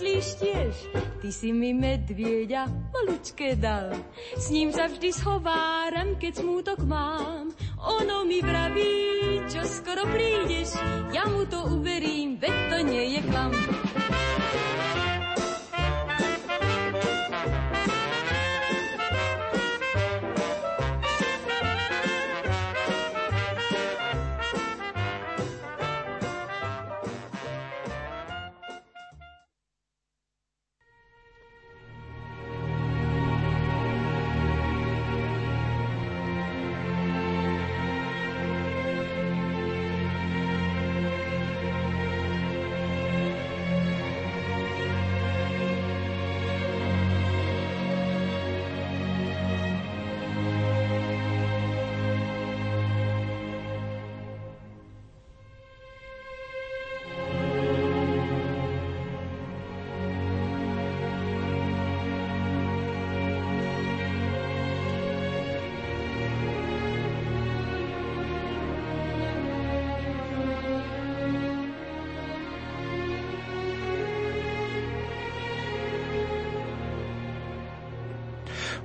myslíš tiež? Ty si mi medvieďa malučke dal. S ním sa vždy schováram, keď smútok mám. Ono mi vraví, čo skoro prídeš. Ja mu to uverím, veď to nie je klam.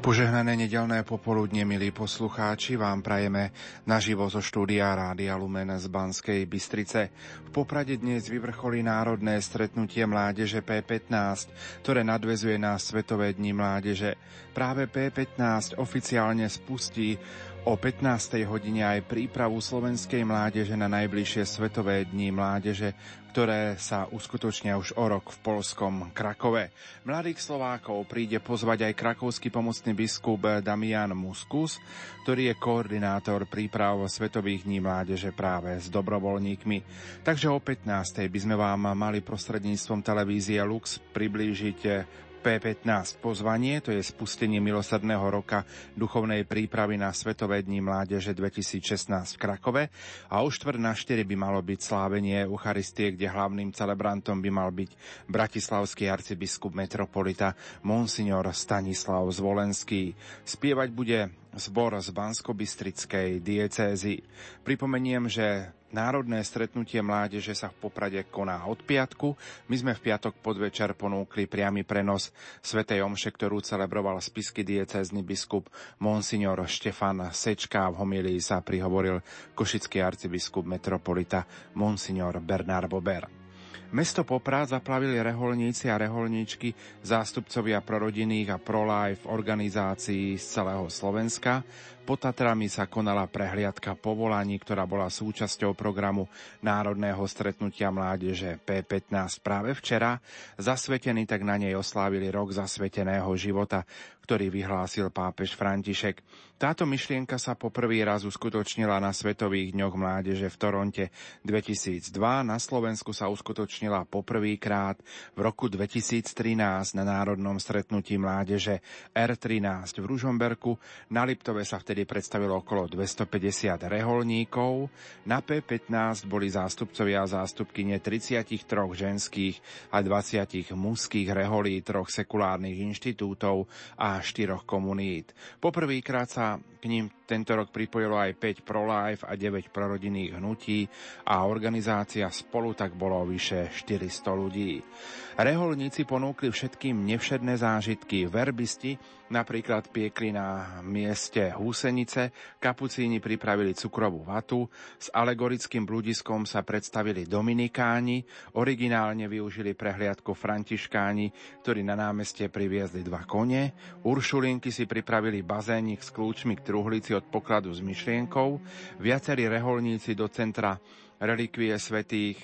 Požehnané nedeľné popoludne, milí poslucháči, vám prajeme naživo zo štúdia Rádia Lumena z Banskej Bystrice. V Poprade dnes vyvrcholí národné stretnutie mládeže P15, ktoré nadväzuje na Svetové dni mládeže. Práve P15 oficiálne spustí o 15. hodine aj prípravu slovenskej mládeže na najbližšie Svetové dni mládeže, ktoré sa uskutočnia už o rok v poľskom Krakove. Mladých Slovákov príde pozvať aj krakovský pomocný biskup Damian Muskus, ktorý je koordinátor príprav Svetových dní mládeže práve s dobrovoľníkmi. Takže o 15. by sme vám mali prostredníctvom televízie Lux priblížiť P15 pozvanie, to je spustenie milosrdného roka duchovnej prípravy na Svetové dni mládeže 2016 v Krakove a o 3:45 by malo byť slávenie Eucharistie, kde hlavným celebrantom by mal byť bratislavský arcibiskup metropolita monsignor Stanislav Zvolenský. Spievať bude zbor z Banskobystrickej diecézy. Pripomeniem, že národné stretnutie mládeže sa v Poprade koná od piatku. My sme v piatok podvečer ponúkli priamy prenos svätej omše, ktorú celebroval spisky diecézny biskup monsignor Štefan Sečka. V homílii sa prihovoril košický arcibiskup metropolita monsignor Bernard Bober. Mesto Poprad zaplavili reholníci a reholníčky, zástupcovia prorodinných a pro-life organizácií z celého Slovenska. Pod Tatrami sa konala prehliadka povolaní, ktorá bola súčasťou programu Národného stretnutia mládeže P15 práve včera. Zasvetení tak na nej oslávili rok zasveteného života, ktorý vyhlásil pápež František. Táto myšlienka sa poprvý raz uskutočnila na Svetových dňoch mládeže v Toronte 2002. Na Slovensku sa uskutočnila poprvýkrát v roku 2013 na Národnom stretnutí mládeže R13 v Ružomberku. Na Liptove sa vtedy predstavilo okolo 250 reholníkov. Na P15 boli zástupcovia a zástupkyne 33 ženských a 20 mužských reholí, 3 sekulárnych inštitútov a 4 komunít. Poprvýkrát sa k ním tento rok pripojilo aj 5 pro-life a 9 prorodinných hnutí a organizácia spolu tak bolo vyše 400 ľudí. Reholníci ponúkli všetkým nevšedné zážitky. Verbisti napríklad piekli na mieste húsenice, kapucíni pripravili cukrovú vatu, s alegorickým bludiskom sa predstavili Dominikáni, originálne využili prehliadku Františkáni, ktorí na námestie priviezli 2 kone, Uršulinky si pripravili bazénik s kľúčmi k truhlici od pokladu s myšlienkou, viacerí reholníci do centra relikvie svätých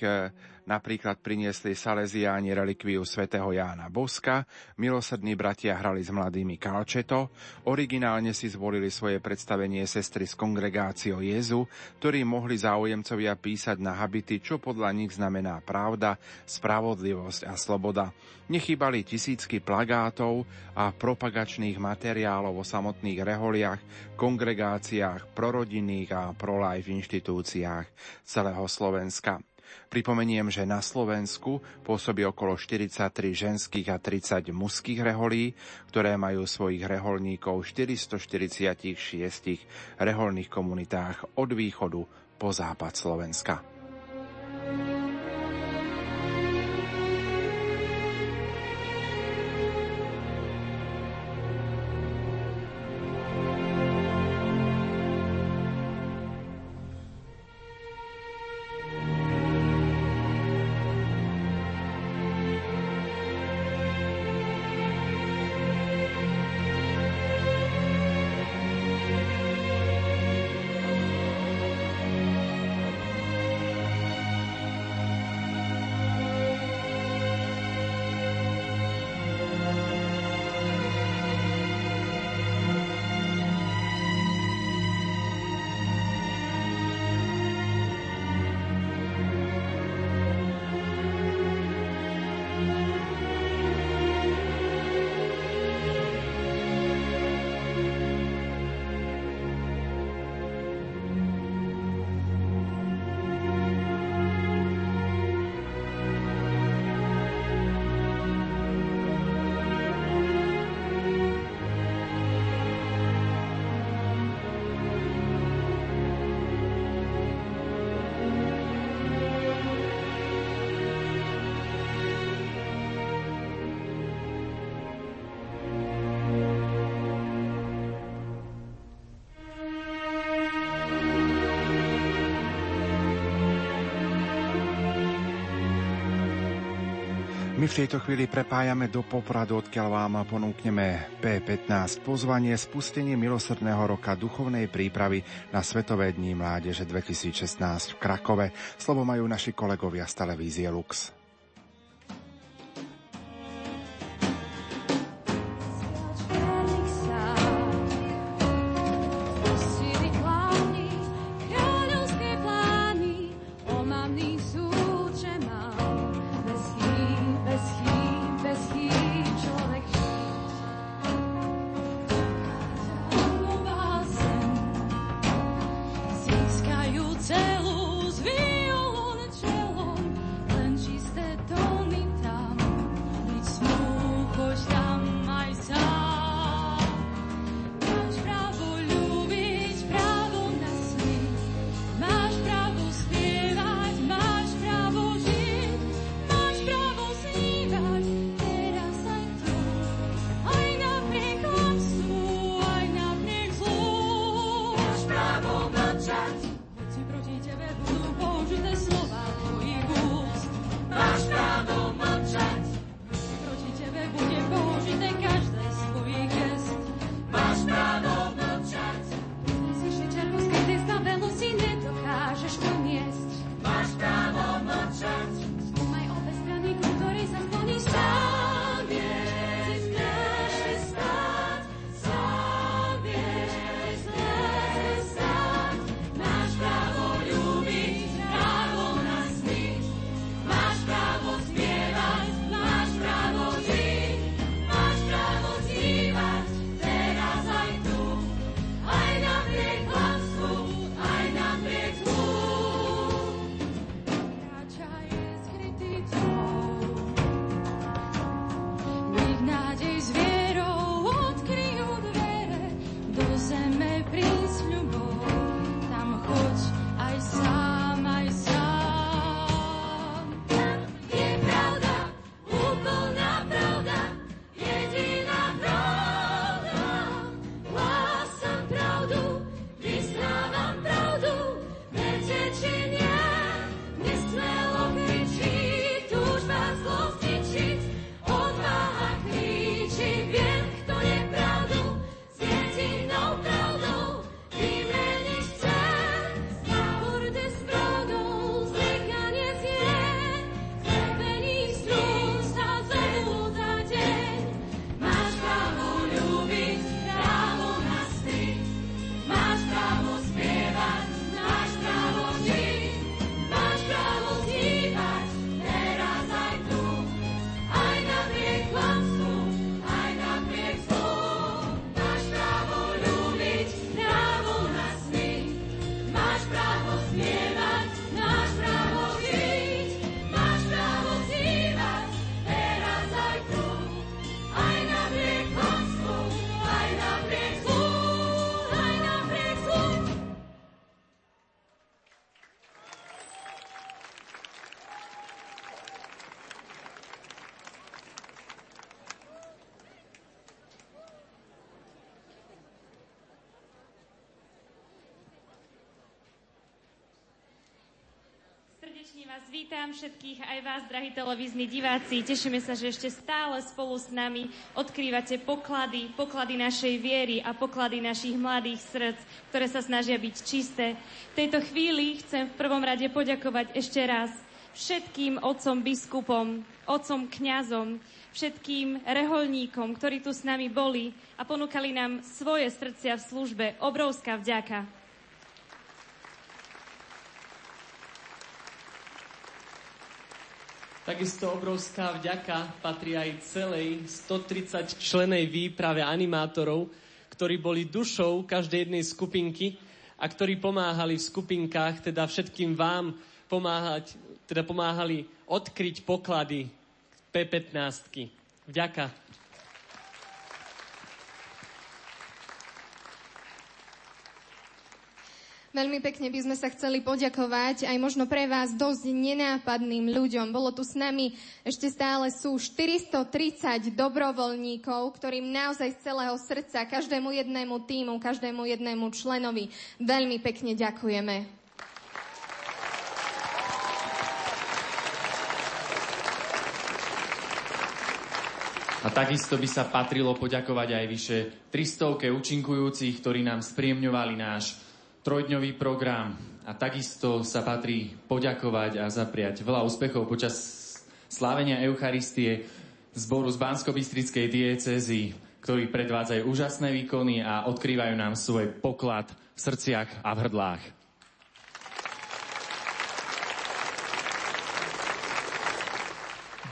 napríklad priniesli Saleziáni relikviu svätého Jána Bosca, milosrdní bratia hrali s mladými kalčeto, originálne si zvolili svoje predstavenie sestry z kongregáciou Jezu, ktorí mohli záujemcovia písať na habity, čo podľa nich znamená pravda, spravodlivosť a sloboda. Nechýbali tisícky plagátov a propagačných materiálov o samotných reholiach, kongregáciách, prorodinných a pro-life inštitúciách celého Slovenska. Pripomeniem, že na Slovensku pôsobí okolo 43 ženských a 30 mužských reholí, ktoré majú svojich reholníkov v 446 reholných komunitách od východu po západ Slovenska. My v tejto chvíli prepájame do Popradu, odkiaľ vám ponúkneme P15 pozvanie spustenie milosrdného roka duchovnej prípravy na Svetové dni mládeže 2016 v Krakove. Slovo majú naši kolegovia z televízie Lux. Vás vítam všetkých, aj vás, drahí televízni diváci. Tešíme sa, že ešte stále spolu s nami odkrývate poklady našej viery a poklady našich mladých srdc, ktoré sa snažia byť čisté. V tejto chvíli chcem v prvom rade poďakovať ešte raz všetkým otcom biskupom, otcom kňazom, všetkým reholníkom, ktorí tu s nami boli a ponúkali nám svoje srdcia v službe. Obrovská vďaka. Takisto obrovská vďaka patrí aj celej 130 členej výprave animátorov, ktorí boli dušou každej jednej skupinky a ktorí pomáhali v skupinkách, teda všetkým vám pomáhali odkryť poklady P15. Vďaka. Veľmi pekne by sme sa chceli poďakovať aj možno pre vás dosť nenápadným ľuďom. Bolo tu s nami, ešte stále sú 430 dobrovoľníkov, ktorým naozaj z celého srdca, každému jednému tímu, každému jednému členovi veľmi pekne ďakujeme. A takisto by sa patrilo poďakovať aj vyše 300 účinkujúcich, ktorí nám spríjemňovali náš trojdňový program. A takisto sa patrí poďakovať a zapriať veľa úspechov počas slávenia Eucharistie zboru z Banskobystrickej diecézy, ktorí predvádzajú úžasné výkony a odkrývajú nám svoj poklad v srdciach a v hrdlách.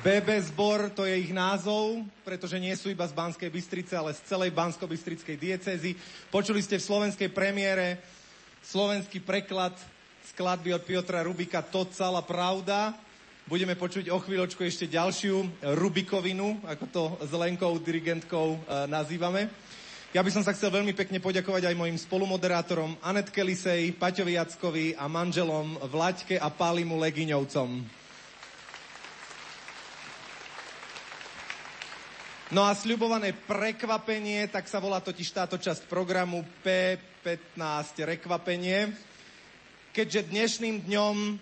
BB zbor, to je ich názov, pretože nie sú iba z Banskej Bystrice, ale z celej Banskobystrickej diecézy. Počuli ste v slovenskej premiére slovenský preklad skladby od Piotra Rubika To celá pravda. Budeme počuť o chvíľočku ešte ďalšiu Rubikovinu, ako to s Lenkou, dirigentkou nazývame. Ja by som sa chcel veľmi pekne poďakovať aj mojim spolumoderátorom Anetke Lisej, Paťovi Jackovi a manželom Vlaďke a Pálimu Legiňovcom. No a sľubované prekvapenie, tak sa volá totiž táto časť programu P15 rekvapenie. Keďže dnešným dňom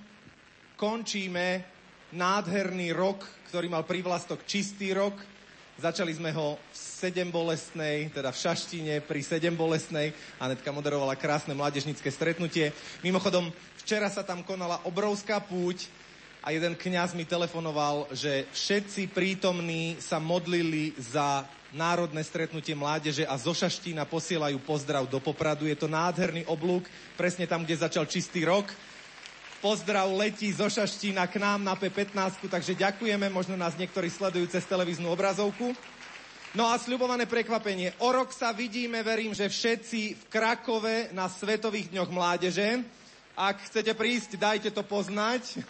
končíme nádherný rok, ktorý mal prívlastok Čistý rok. Začali sme ho v Sedembolestnej, teda v Šaštine pri Sedembolestnej. Anetka moderovala krásne mládežnícke stretnutie. Mimochodom, včera sa tam konala obrovská púť, a jeden kňaz mi telefonoval, že všetci prítomní sa modlili za národné stretnutie mládeže a zo Šaštína posielajú pozdrav do Popradu. Je to nádherný oblúk, presne tam, kde začal Čistý rok. Pozdrav letí zo Šaštína k nám na P15, takže ďakujeme, možno nás niektorí sledujú cez televíznu obrazovku. No a sľubované prekvapenie. O rok sa vidíme, verím, že všetci v Krakove na Svetových dňoch mládeže. Ak chcete prísť, dajte to poznať.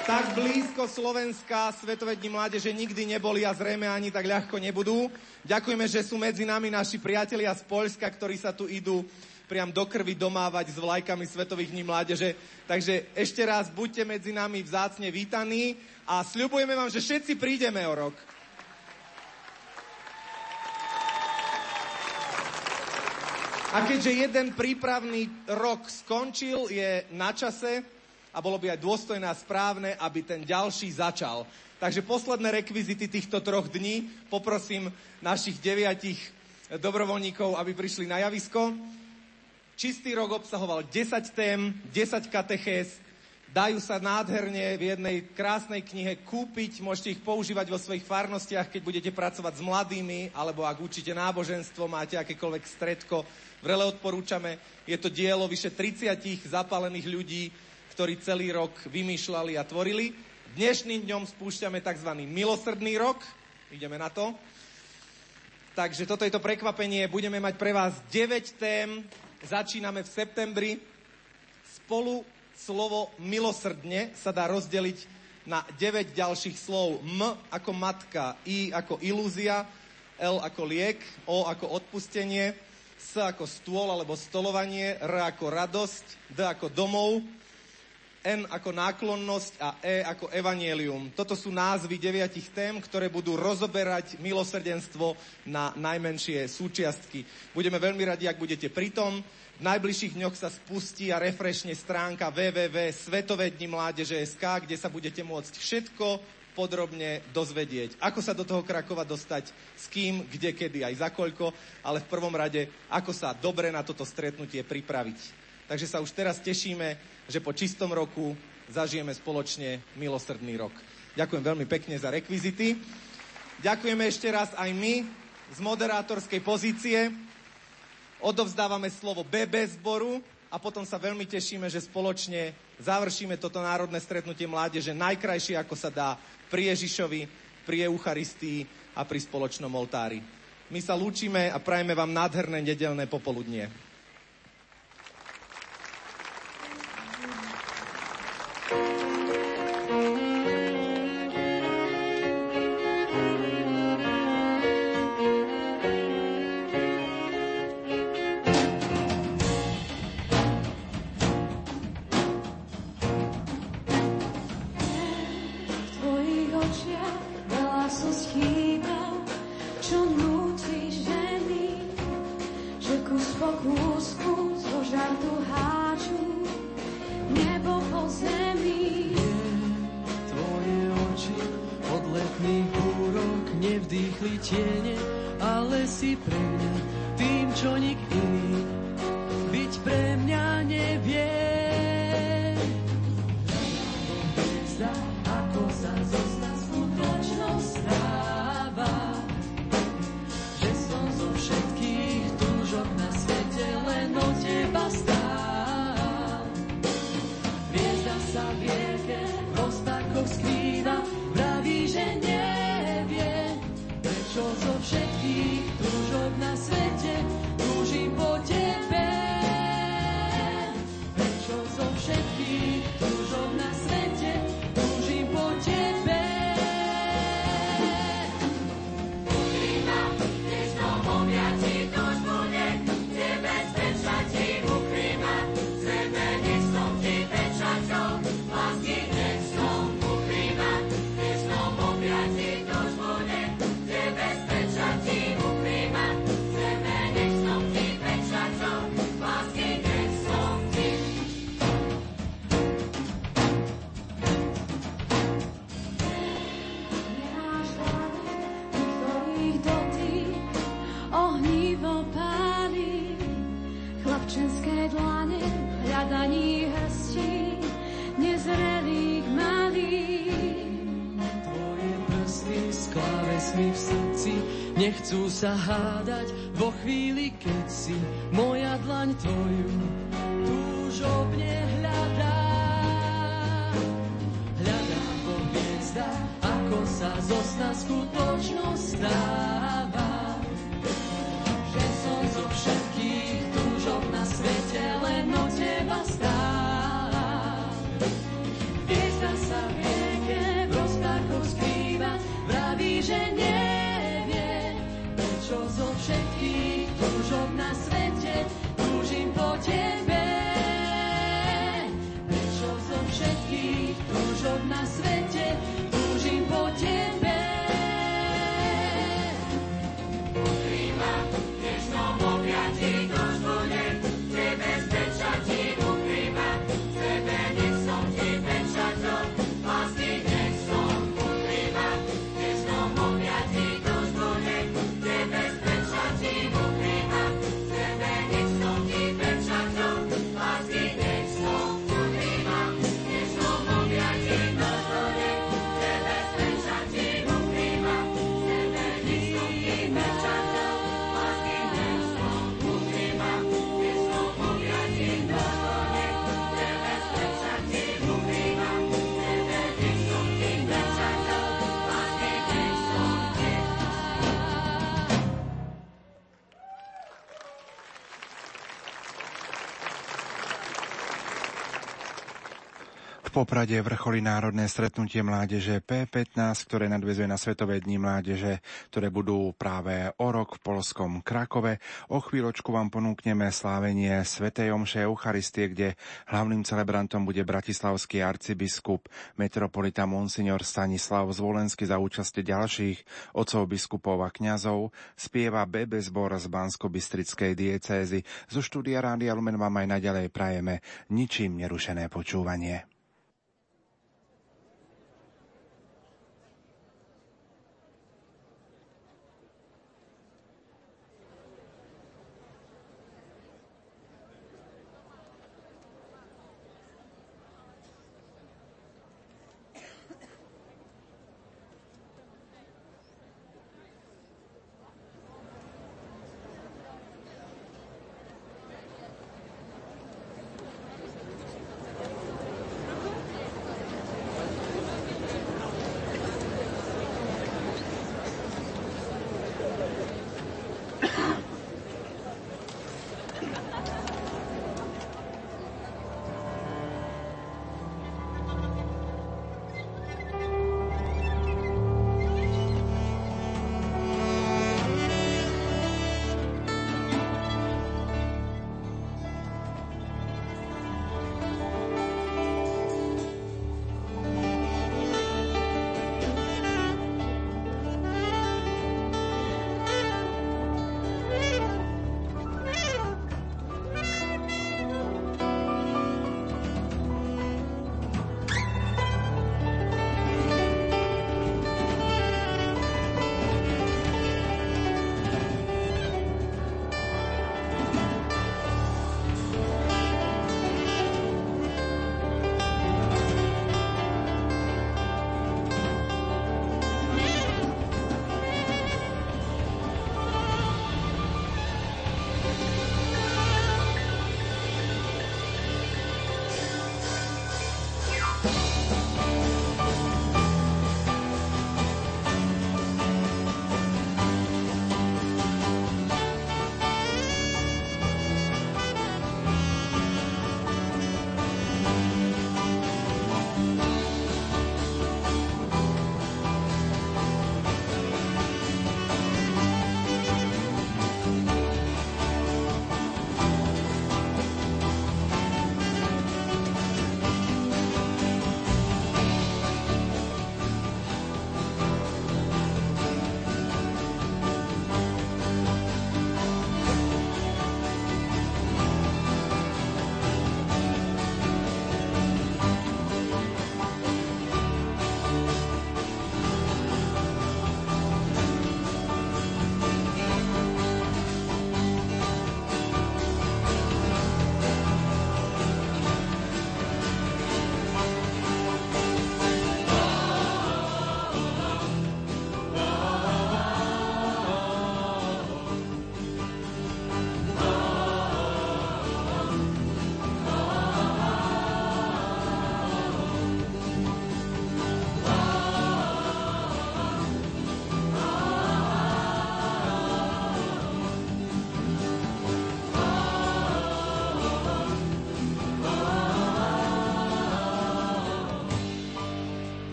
Tak blízko Slovenska Svetové dni mládeže nikdy neboli a zrejme ani tak ľahko nebudú. Ďakujeme, že sú medzi nami naši priatelia z Poľska, ktorí sa tu idú priam do krvi domávať s vlajkami Svetových dní mládeže. Takže ešte raz buďte medzi nami vzácne vítaní a sľubujeme vám, že všetci prídeme o rok. A keďže jeden prípravný rok skončil, je na čase a bolo by aj dôstojné a správne, aby ten ďalší začal. Takže posledné rekvizity týchto troch dní. Poprosím našich 9 dobrovoľníkov, aby prišli na javisko. Čistý rok obsahoval 10 tém, 10 katechéz. Dajú sa nádherne v jednej krásnej knihe kúpiť. Môžete ich používať vo svojich farnostiach, keď budete pracovať s mladými, alebo ak učíte náboženstvo, máte akékoľvek stredko. Vrele odporúčame. Je to dielo vyše 30 zapálených ľudí, ktorí celý rok vymýšľali a tvorili. Dnešným dňom spúšťame tzv. Milosrdný rok. Ideme na to. Takže toto je to prekvapenie. Budeme mať pre vás 9 tém. Začíname v septembri. Spolu slovo milosrdne sa dá rozdeliť na 9 ďalších slov. M ako matka, I ako ilúzia, L ako liek, O ako odpustenie, S ako stôl alebo stolovanie, R ako radosť, D ako domov, N ako náklonnosť a E ako evanjelium. Toto sú názvy 9 tém, ktoré budú rozoberať milosrdenstvo na najmenšie súčiastky. Budeme veľmi radi, ak budete pritom. V najbližších dňoch sa spustí a refreshne stránka www.svetovednimladeže.sk, kde sa budete môcť všetko podrobne dozvedieť. Ako sa do toho Krakova dostať, s kým, kde, kedy, aj za koľko, ale v prvom rade, ako sa dobre na toto stretnutie pripraviť. Takže sa už teraz tešíme, že po čistom roku zažijeme spoločne milosrdný rok. Ďakujem veľmi pekne za rekvizity. Ďakujeme ešte raz aj my z moderátorskej pozície. Odovzdávame slovo BB zboru a potom sa veľmi tešíme, že spoločne završíme toto národné stretnutie mládeže najkrajšie, ako sa dá, pri Ježišovi, pri Eucharistii a pri spoločnom oltári. My sa lúčime a prajeme vám nádherné nedeľné popoludnie. Chýba, čo nútiš, že kus pokoja. letný kúrok nevdýchli tiene, ale si pre mňa tým, čo nik iný byť pre mňa nevie. Zdá, ako sa zostať skutočnou stáva, že som zo všetkých túžok na svete len o teba stál. Hviezda sa v rieke, v rozpakoch skrýva, praví, že nevie, prečo zo všetkých túžok na svete túžim po tebe. Prečo zo všetkých túžok na svete túžim po tebe. V srdci nechcú sa hádať vo chvíli, keď si moja dlaň tvoju túžobne hľadá. Hľadá po hviezdách, ako sa zo sna skutočnou stáva, že som zo všetkých túžob na svete len o teba stála. Hviezda sa v rieke v rozpakoch skrýva, praví, že nevie, prečo zo všetkých túžob na svete túžim po tebe. Prečo zo všetkých túžob na svete túžim po tebe. Pokryj ma, než no poviatí túžbu nech, tebe spečatí pokryj ma, tebe nech som ti pečatom, vlastný nech som. V Poprade vrcholí národné stretnutie mládeže P15, ktoré nadväzuje na Svetové dni mládeže, ktoré budú práve o rok v poľskom Krakove. O chvíľočku vám ponúkneme slávenie svätej omše Eucharistie, kde hlavným celebrantom bude bratislavský arcibiskup metropolita monsignor Stanislav Zvolenský za účasti ďalších otcov biskupov a kňazov. Spieva BB zbor z Banskobystrickej diecézy. Zo štúdia Rádia Lumen vám aj naďalej prajeme ničím nerušené počúvanie.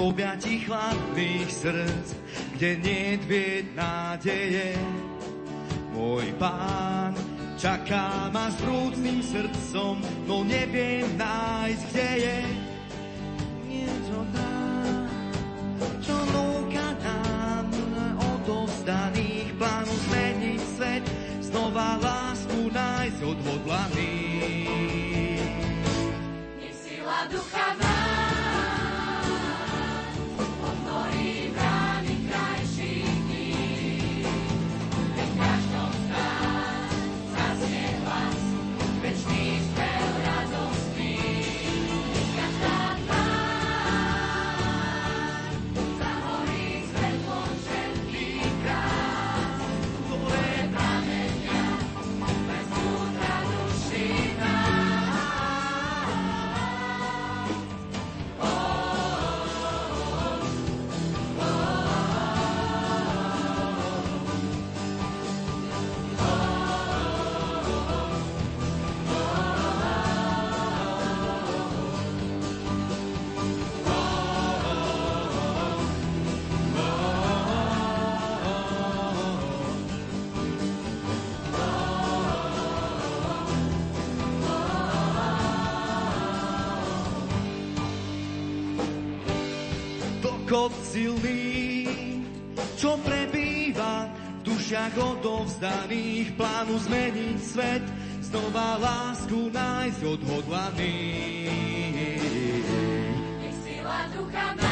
objatí chladných srdc, kde nedvieť nádeje. Môj Pán čaká ma s vrúcným srdcom, no neviem nájsť, kde je. Niečo dám, čo núka nám, odovzdaných plánu zmeniť svet, znova lásku nájsť odhodlaný. Nech sila ducha silný, čo prebýva v dušiach odovzdaných, plánu zmeniť svet, znova lásku nájsť odhodlaný. Nech sila ducha má.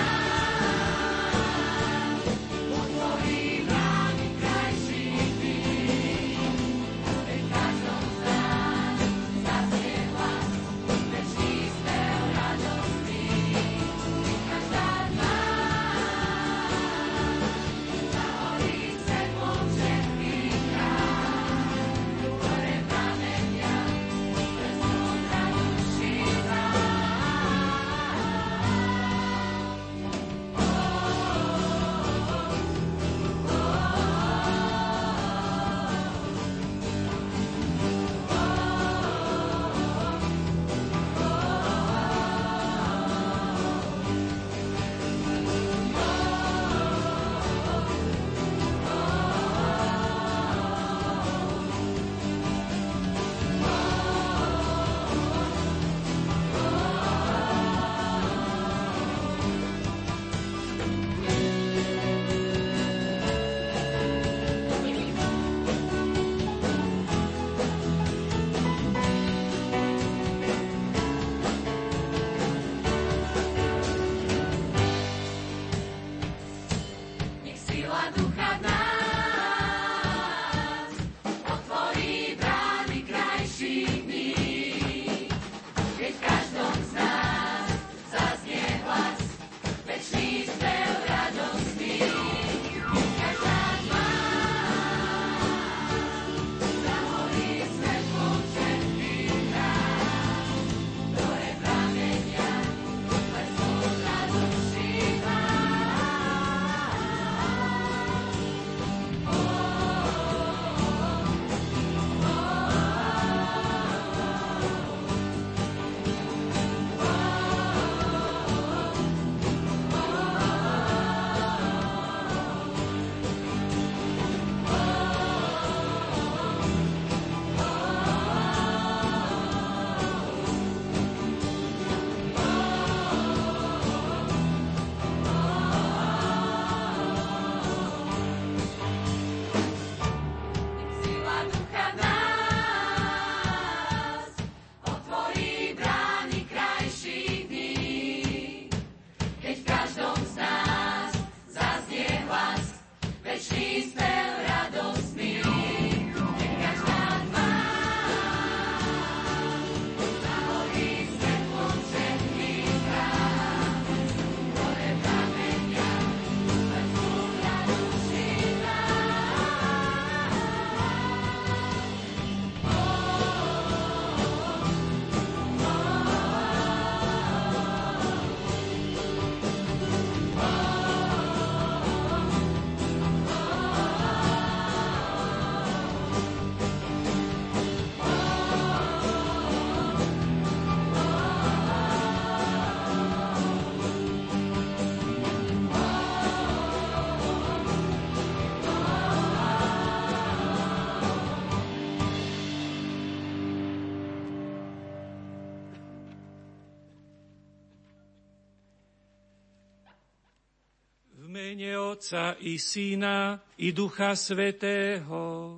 mene Otca i Syna i Ducha Svätého.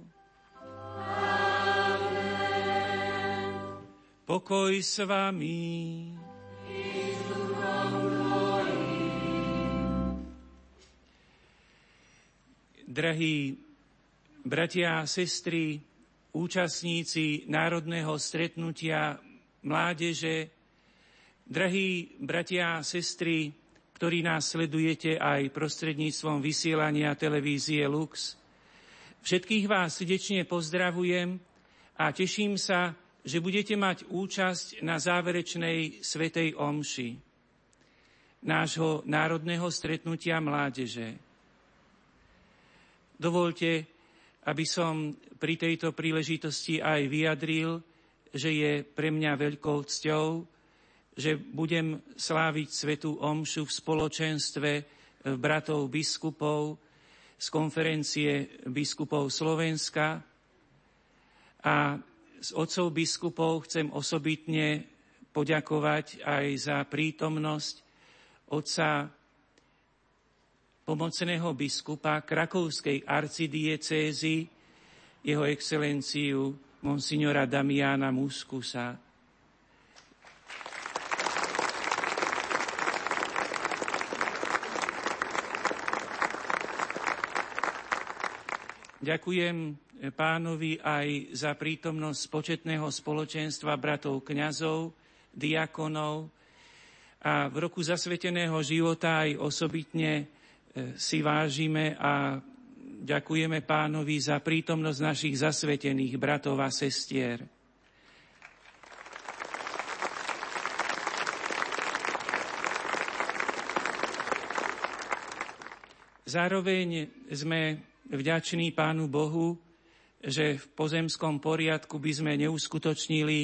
Amen. Pokoj s vami. I s duchom tvojim. Drahí bratia a sestry, účastníci národného stretnutia mládeže, drahí bratia a sestry, ktorí nás sledujete aj prostredníctvom vysielania televízie Lux. Všetkých vás srdečne pozdravujem a teším sa, že budete mať účasť na záverečnej svätej omši nášho národného stretnutia mládeže. Dovoľte, aby som pri tejto príležitosti aj vyjadril, že je pre mňa veľkou cťou, že budem sláviť svätú omšu v spoločenstve bratov biskupov z konferencie biskupov Slovenska a s otcov biskupov chcem osobitne poďakovať aj za prítomnosť otca pomocného biskupa Krakovskej arcidiecézy, jeho excelenciu monsignora Damiana Muskusa. Ďakujem pánovi aj za prítomnosť početného spoločenstva bratov kňazov, diakonov a v roku zasveteného života aj osobitne si vážime a ďakujeme pánovi za prítomnosť našich zasvetených bratov a sestier. Zároveň sme vďačný Pánu Bohu, že v pozemskom poriadku by sme neuskutočnili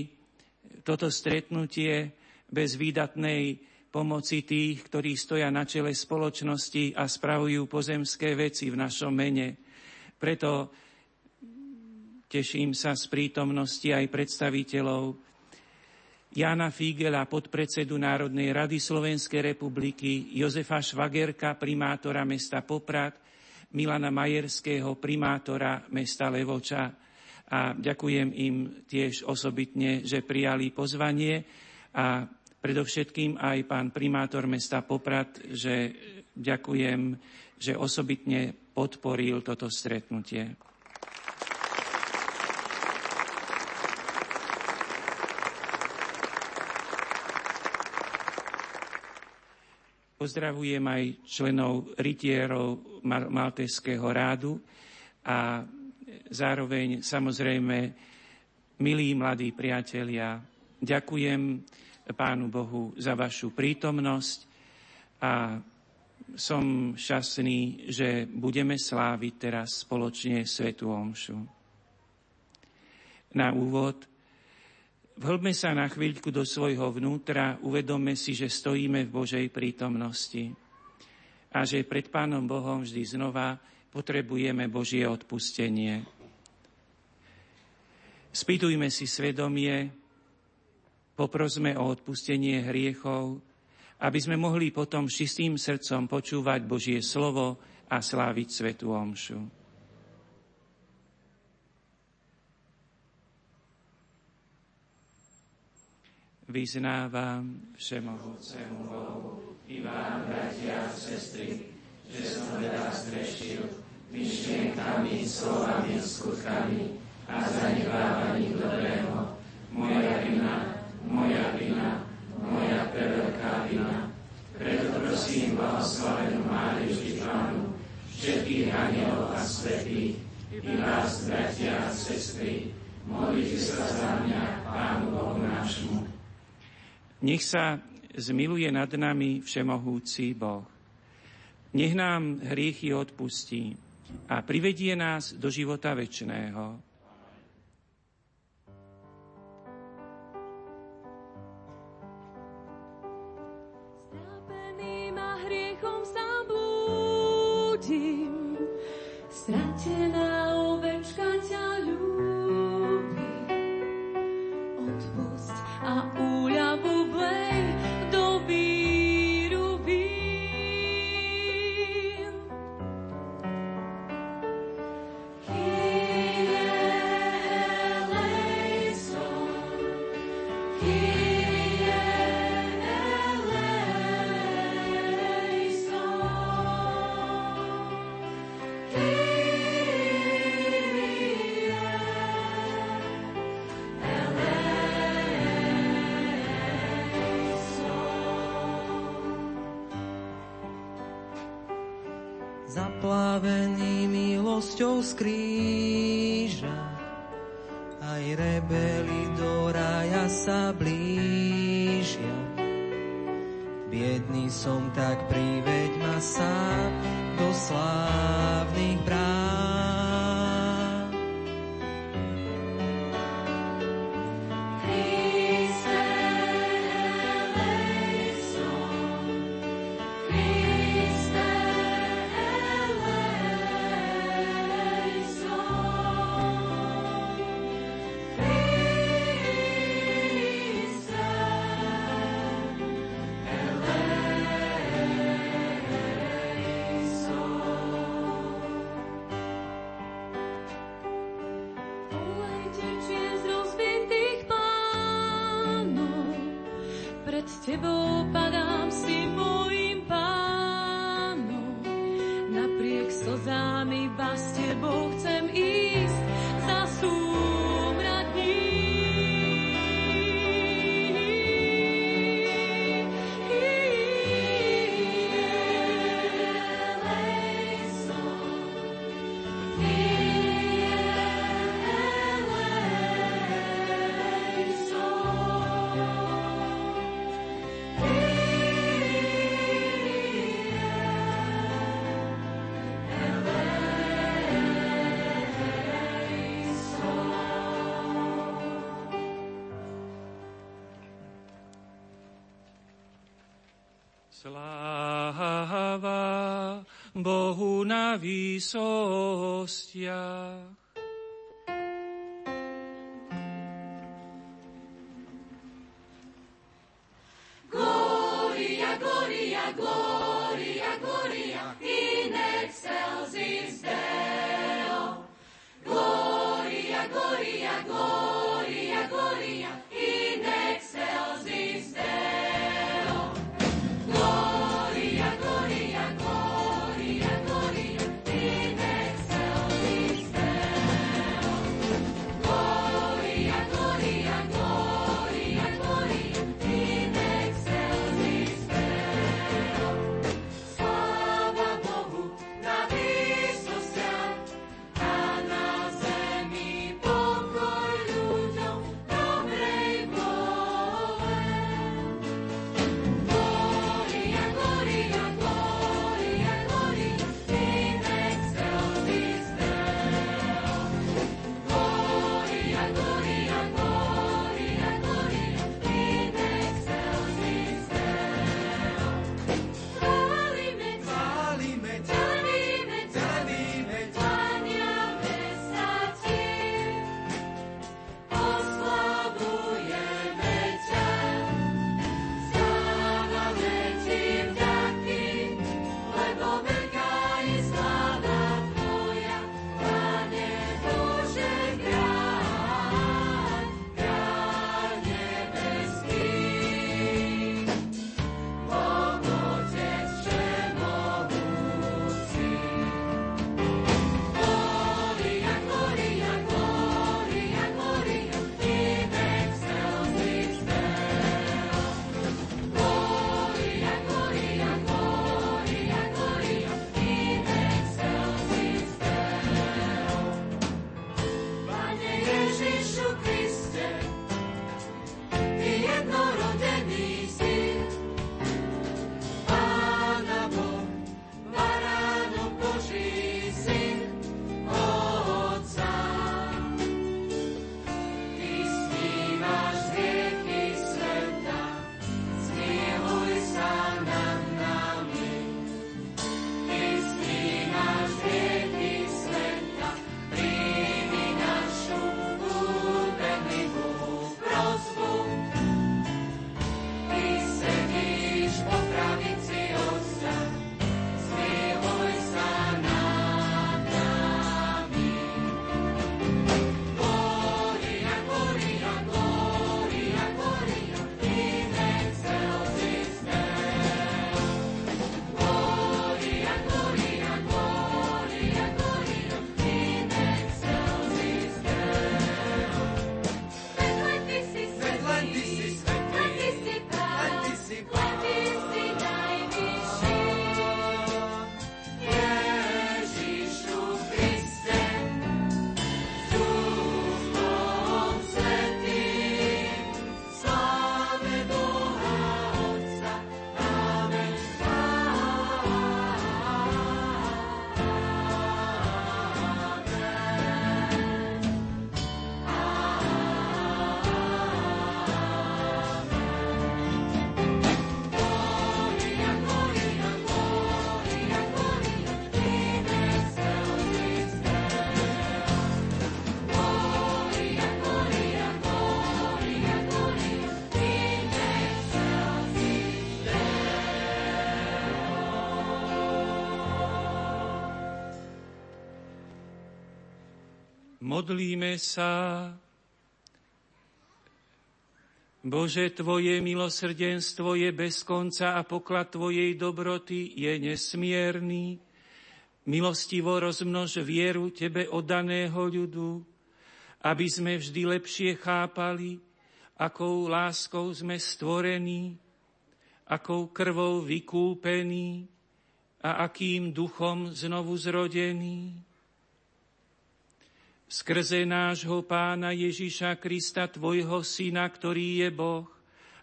toto stretnutie bez výdatnej pomoci tých, ktorí stoja na čele spoločnosti a spravujú pozemské veci v našom mene. Preto teším sa z prítomnosti aj predstaviteľov Jána Fígela, podpredsedu Národnej rady Slovenskej republiky, Jozefa Švagerka, primátora mesta Poprad, Milana Majerského, primátora mesta Levoča. A ďakujem im tiež osobitne, že prijali pozvanie a predovšetkým aj pán primátor mesta Poprad, že ďakujem, že osobitne podporil toto stretnutie. Pozdravujem aj členov rytierov Maltézskeho rádu a zároveň samozrejme milí mladí priatelia, ďakujem Pánu Bohu za vašu prítomnosť a som šťastný, že budeme sláviť teraz spoločne svätú omšu. Na úvod vhlbme sa na chvíľku do svojho vnútra, uvedomme si, že stojíme v Božej prítomnosti a že pred Pánom Bohom vždy znova potrebujeme Božie odpustenie. Spýtujme si svedomie, poprosme o odpustenie hriechov, aby sme mohli potom s čistým srdcom počúvať Božie slovo a sláviť svätú omšu. Vyznávam všemohúcemu Bohu i vám, bratia a sestry, že som veľa zrešil myšlienkami, slovami, skutkami a zanedbávaním dobrého. Moja vina, moja veľká vina. Preto prosím blahoslavenú Máriu Žitvánu, všetkých anielov a svätých, i vás, bratia a sestry, modlite sa za mňa, Pánu Bohu nášmu. Nech sa zmiluje nad nami všemohúci Boh. Nech nám hriechy odpustí a privedie nás do života večného. Strápeným a hriechom sa blúdim, stratená ovečka ťa ľúbi. Odpust a úľavu vlej do víru vír. zaplavený milosťou z kríža, aj rebeli do raja sa blížia. Biedný som, tak priveď ma sám do slávnych brán. Sláva Bohu na výsostiach. Gloria, gloria, gloria, gloria, in excelsis Deo. Gloria, gloria, gloria, gloria, in excelsis Deo. Modlíme sa. Bože, Tvoje milosrdenstvo je bez konca a poklad Tvojej dobroty je nesmierný. Milostivo rozmnož vieru Tebe oddaného ľudu, aby sme vždy lepšie chápali, akou láskou sme stvorení, akou krvou vykúpení a akým duchom znovu zrodení. Skrze nášho Pána Ježiša Krista, Tvojho Syna, ktorý je Boh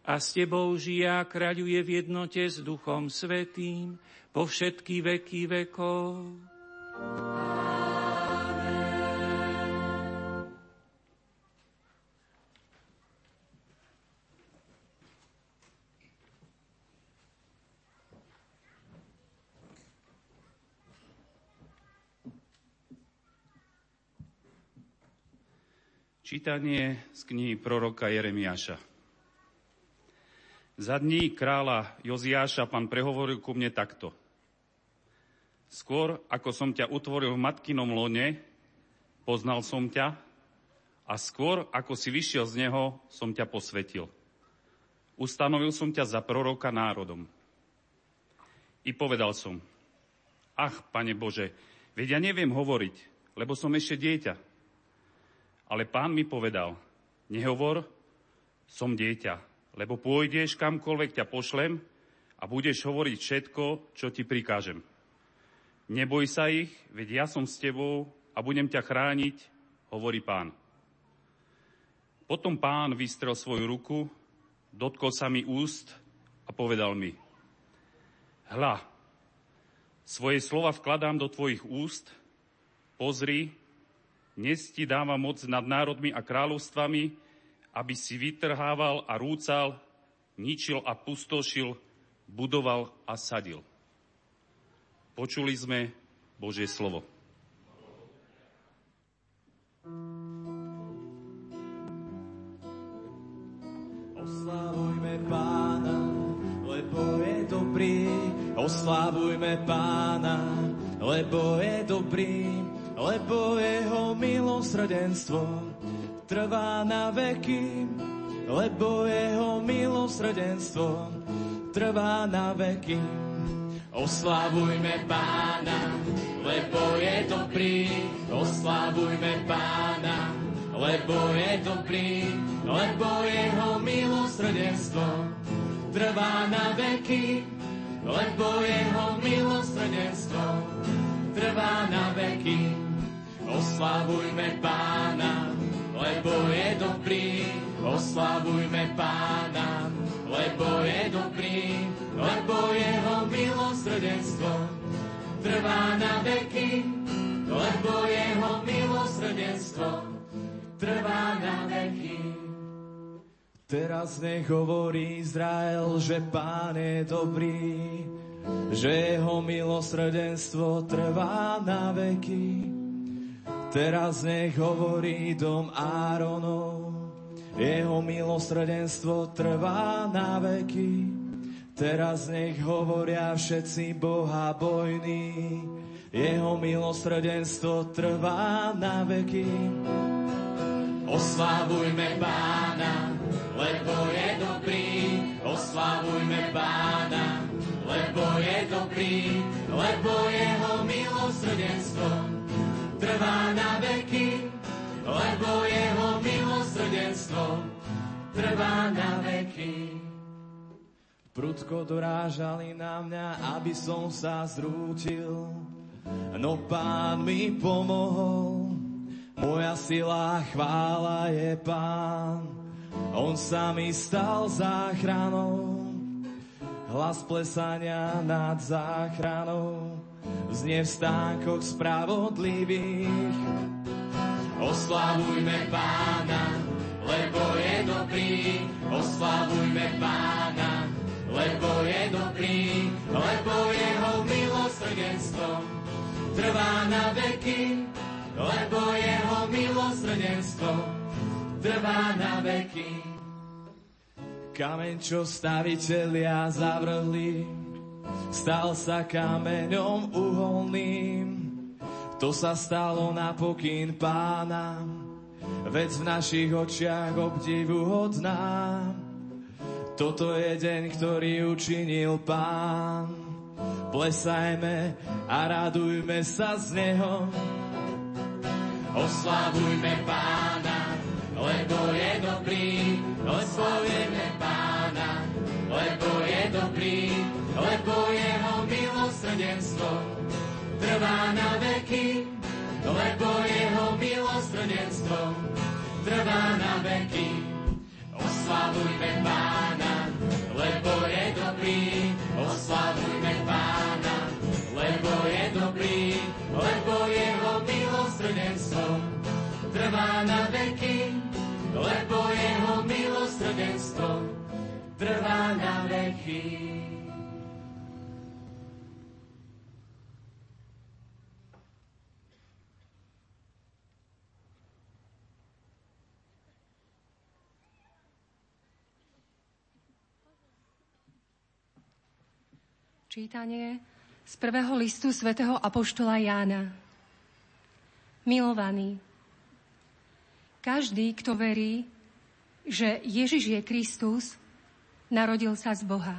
a s Tebou žije a kráľuje v jednote s Duchom Svätým po všetky veky vekov. Amen. Čítanie z knihy proroka Jeremiáša. Za dní kráľa Joziáša Pán prehovoril ku mne takto. Skôr, ako som ťa utvoril v matkinom lone, poznal som ťa a skôr, ako si vyšiel z neho, som ťa posvetil. Ustanovil som ťa za proroka národom. I povedal som, ach, Pane Bože, veď ja neviem hovoriť, lebo som ešte dieťa. Ale Pán mi povedal, nehovor, som dieťa, lebo pôjdeš kamkoľvek ťa pošlem a budeš hovoriť všetko, čo ti prikážem. Neboj sa ich, veď ja som s tebou a budem ťa chrániť, hovorí Pán. Potom Pán vystrel svoju ruku, dotkol sa mi úst a povedal mi, hľa, svoje slova vkladám do tvojich úst, pozri, dnes ti dáva moc nad národmi a kráľovstvami, aby si vytrhával a rúcal, ničil a pustošil, budoval a sadil. Počuli sme Božie slovo. Oslavujme Pána, lebo je dobrý. Oslavujme Pána, lebo je dobrý. Lebo jeho milosrdenstvo trvá na veky, lebo jeho milosrdenstvo trvá na veky. Oslavujme Pána, lebo je dobrý, oslavujme Pána, lebo je dobrý, lebo jeho milosrdenstvo trvá na veky, lebo jeho milosrdenstvo trvá na veky. Oslavujme Pána, lebo je dobrý. Oslavujme Pána, lebo je dobrý. Lebo jeho milosrdenstvo trvá na veky. Lebo jeho milosrdenstvo trvá na veky. Teraz nech hovorí Izrael, že Pán je dobrý. Že jeho milosrdenstvo trvá na veky. Teraz nech hovorí dom Áronov, jeho milosrdenstvo trvá na veky. Teraz nech hovoria všetci Boha bojní, jeho milosrdenstvo trvá na veky. Oslavujme Pána, lebo je dobrý, oslavujme Pána, lebo je dobrý, lebo jeho milosrdenstvo trvá na veky, lebo jeho milosrdenstvo trvá na veky. Prudko dorážali na mňa, aby som sa zrútil, no Pán mi pomohol. Moja sila a chvála je Pán, on sa mi stal záchranou. Hlas plesania nad záchranou znie v stánkoch spravodlivých. Oslavujme Pána, lebo je dobrý. Oslavujme Pána, lebo je dobrý. Lebo jeho milosrdenstvo trvá na veky. Lebo jeho milosrdenstvo trvá na veky. Kameň, čo stavitelia zavrhli, stal sa kameňom uholným. To sa stalo na pokyn Pána, vec v našich očiach obdivuhodná. Toto je deň, ktorý učinil Pán. Plesajme a radujme sa z neho. Oslavujme Pána, lebo je dobrý. Oslavujme Pána, lebo je dobrý, lebo jeho milosrdenstvo trvá na veky, lebo jeho milosrdenstvo trvá na veky. Oslavujme Pána, lebo je dobrý, oslavujme Pána, lebo je dobrý, lebo jeho milosrdenstvo trvá na veky, lebo jeho milosrdenstvo trvá na veky. Čítanie z prvého listu svätého apoštola Jána. Milovaní, každý, kto verí, že Ježiš je Kristus, narodil sa z Boha.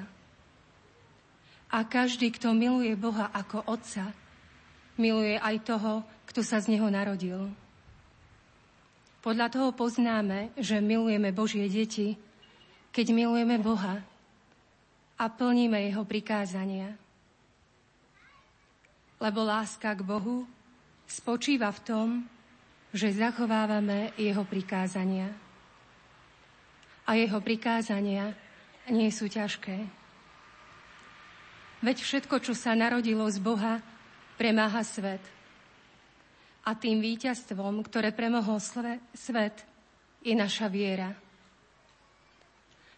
A každý, kto miluje Boha ako Otca, miluje aj toho, kto sa z Neho narodil. Podľa toho poznáme, že milujeme Božie deti, keď milujeme Boha a plníme Jeho prikázania. Lebo láska k Bohu spočíva v tom, že zachovávame Jeho prikázania. A Jeho prikázania nie sú ťažké. Veď všetko, čo sa narodilo z Boha, premáha svet. A tým víťazstvom, ktoré premohol svet, je naša viera.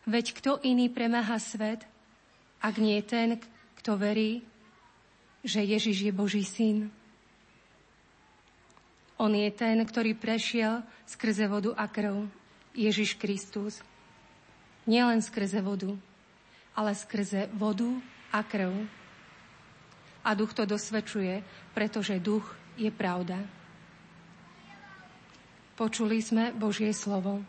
Veď kto iný premáha svet, ak nie ten, kto verí, že Ježiš je Boží syn? On je ten, ktorý prešiel skrze vodu a krv, Ježiš Kristus. Nielen skrze vodu, ale skrze vodu a krv. A duch to dosvedčuje, pretože duch je pravda. Počuli sme Božie slovo.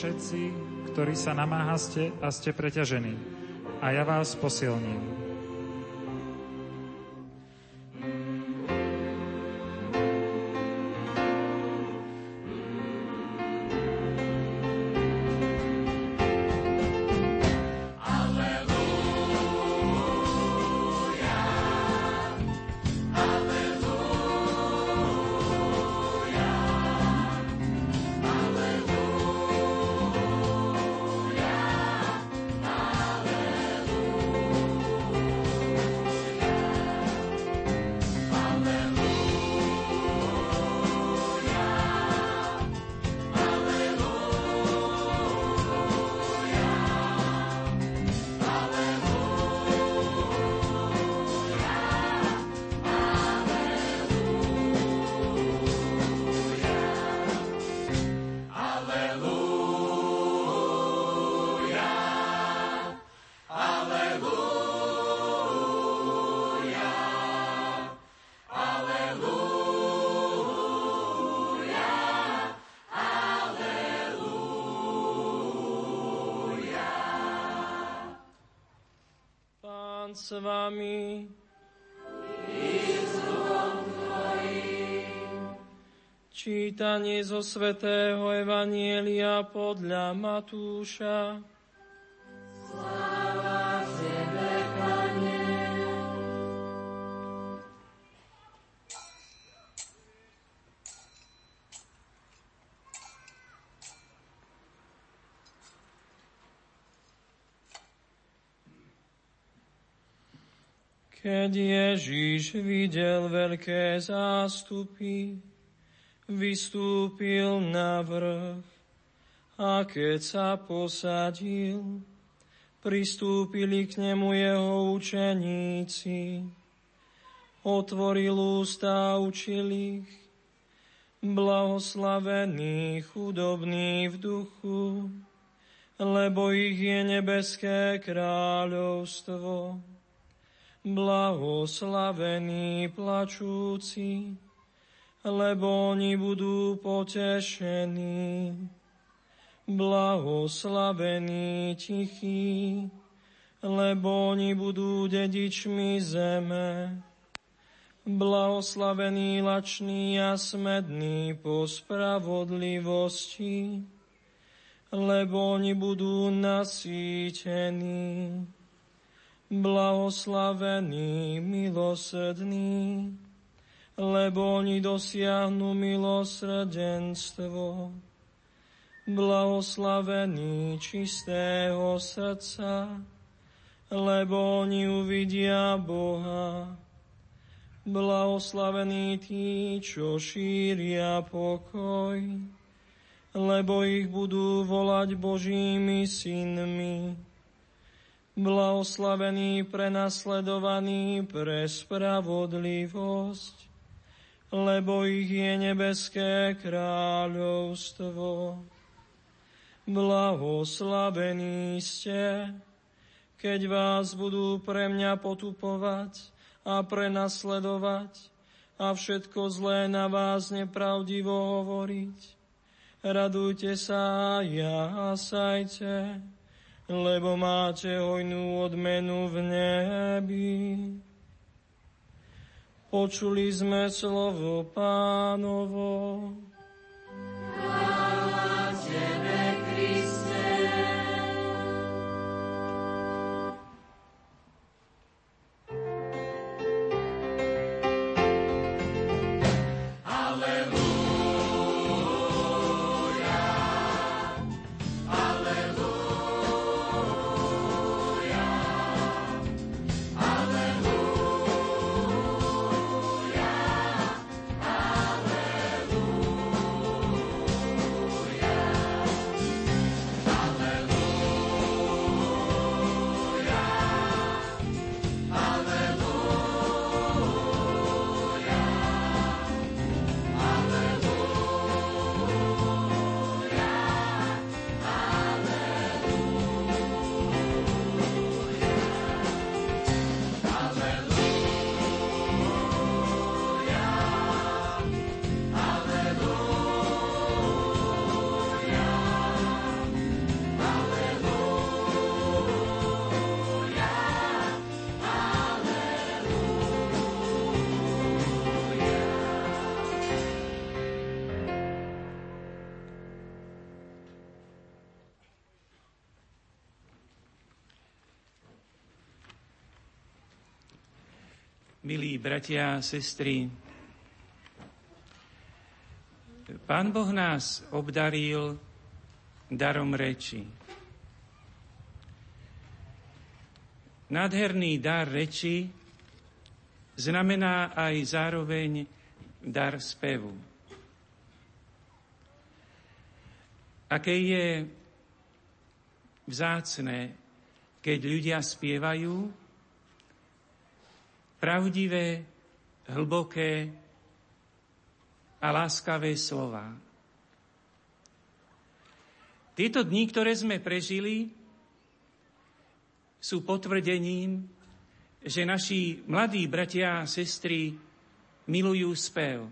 Všetci, ktorí sa namáhaste a ste preťažení, a ja vás posilním. s vami. Čítanie zo Svätého Evanjelia podľa Matúša. Sláva Tebe, Pane. Keď Ježiš videl veľké zástupy, vystúpil na vrch a keď sa posadil, pristúpili k nemu jeho učeníci. Otvoril ústa a učil ich: Blahoslavení chudobní v duchu, lebo ich je nebeské kráľovstvo. Blahoslavení plačúci, lebo oni budú potešení. Blahoslavení tichí, lebo oni budú dedičmi zeme. Blahoslavení lační a smední po spravodlivosti, lebo oni budú nasýtení. Blahoslavení milosrdní, lebo oni dosiahnu milosrdenstvo. Blahoslavení čistého srdca, lebo oni uvidia Boha. Blahoslavení tí, čo šíria pokoj, lebo ich budú volať Božími synmi. Blahoslavení prenasledovaní pre spravodlivosť, lebo ich je nebeské kráľovstvo. Blahoslavení ste, keď vás budú pre mňa potupovať a prenasledovať a všetko zlé na vás nepravdivo hovoriť. Radujte sa a jásajte, lebo máte hojnú odmenu v nebi. Počuli sme slovo Pánovo. Chvála Tebe, Kriste. Milí bratia a sestry, Pán Boh nás obdaril darom reči. Nádherný dar reči znamená aj zároveň dar spevu. Aké je vzácne, keď ľudia spievajú pravdivé, hlboké a láskavé slová. Tieto dni, ktoré sme prežili, sú potvrdením, že naši mladí bratia a sestry milujú spev.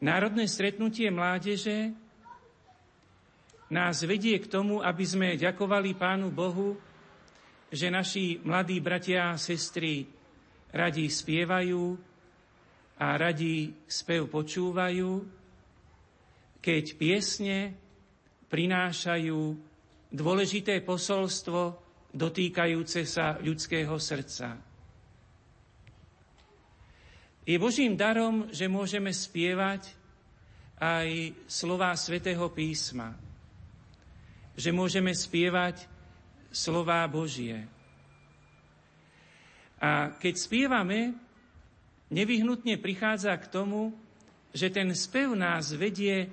Národné stretnutie mládeže nás vedie k tomu, aby sme ďakovali Pánu Bohu, že naši mladí bratia a sestry radi spievajú a radi spev počúvajú, keď piesne prinášajú dôležité posolstvo dotýkajúce sa ľudského srdca. Je Božím darom, že môžeme spievať aj slová Svätého písma, že môžeme spievať slová Božie. A keď spievame, nevyhnutne prichádza k tomu, že ten spev nás vedie,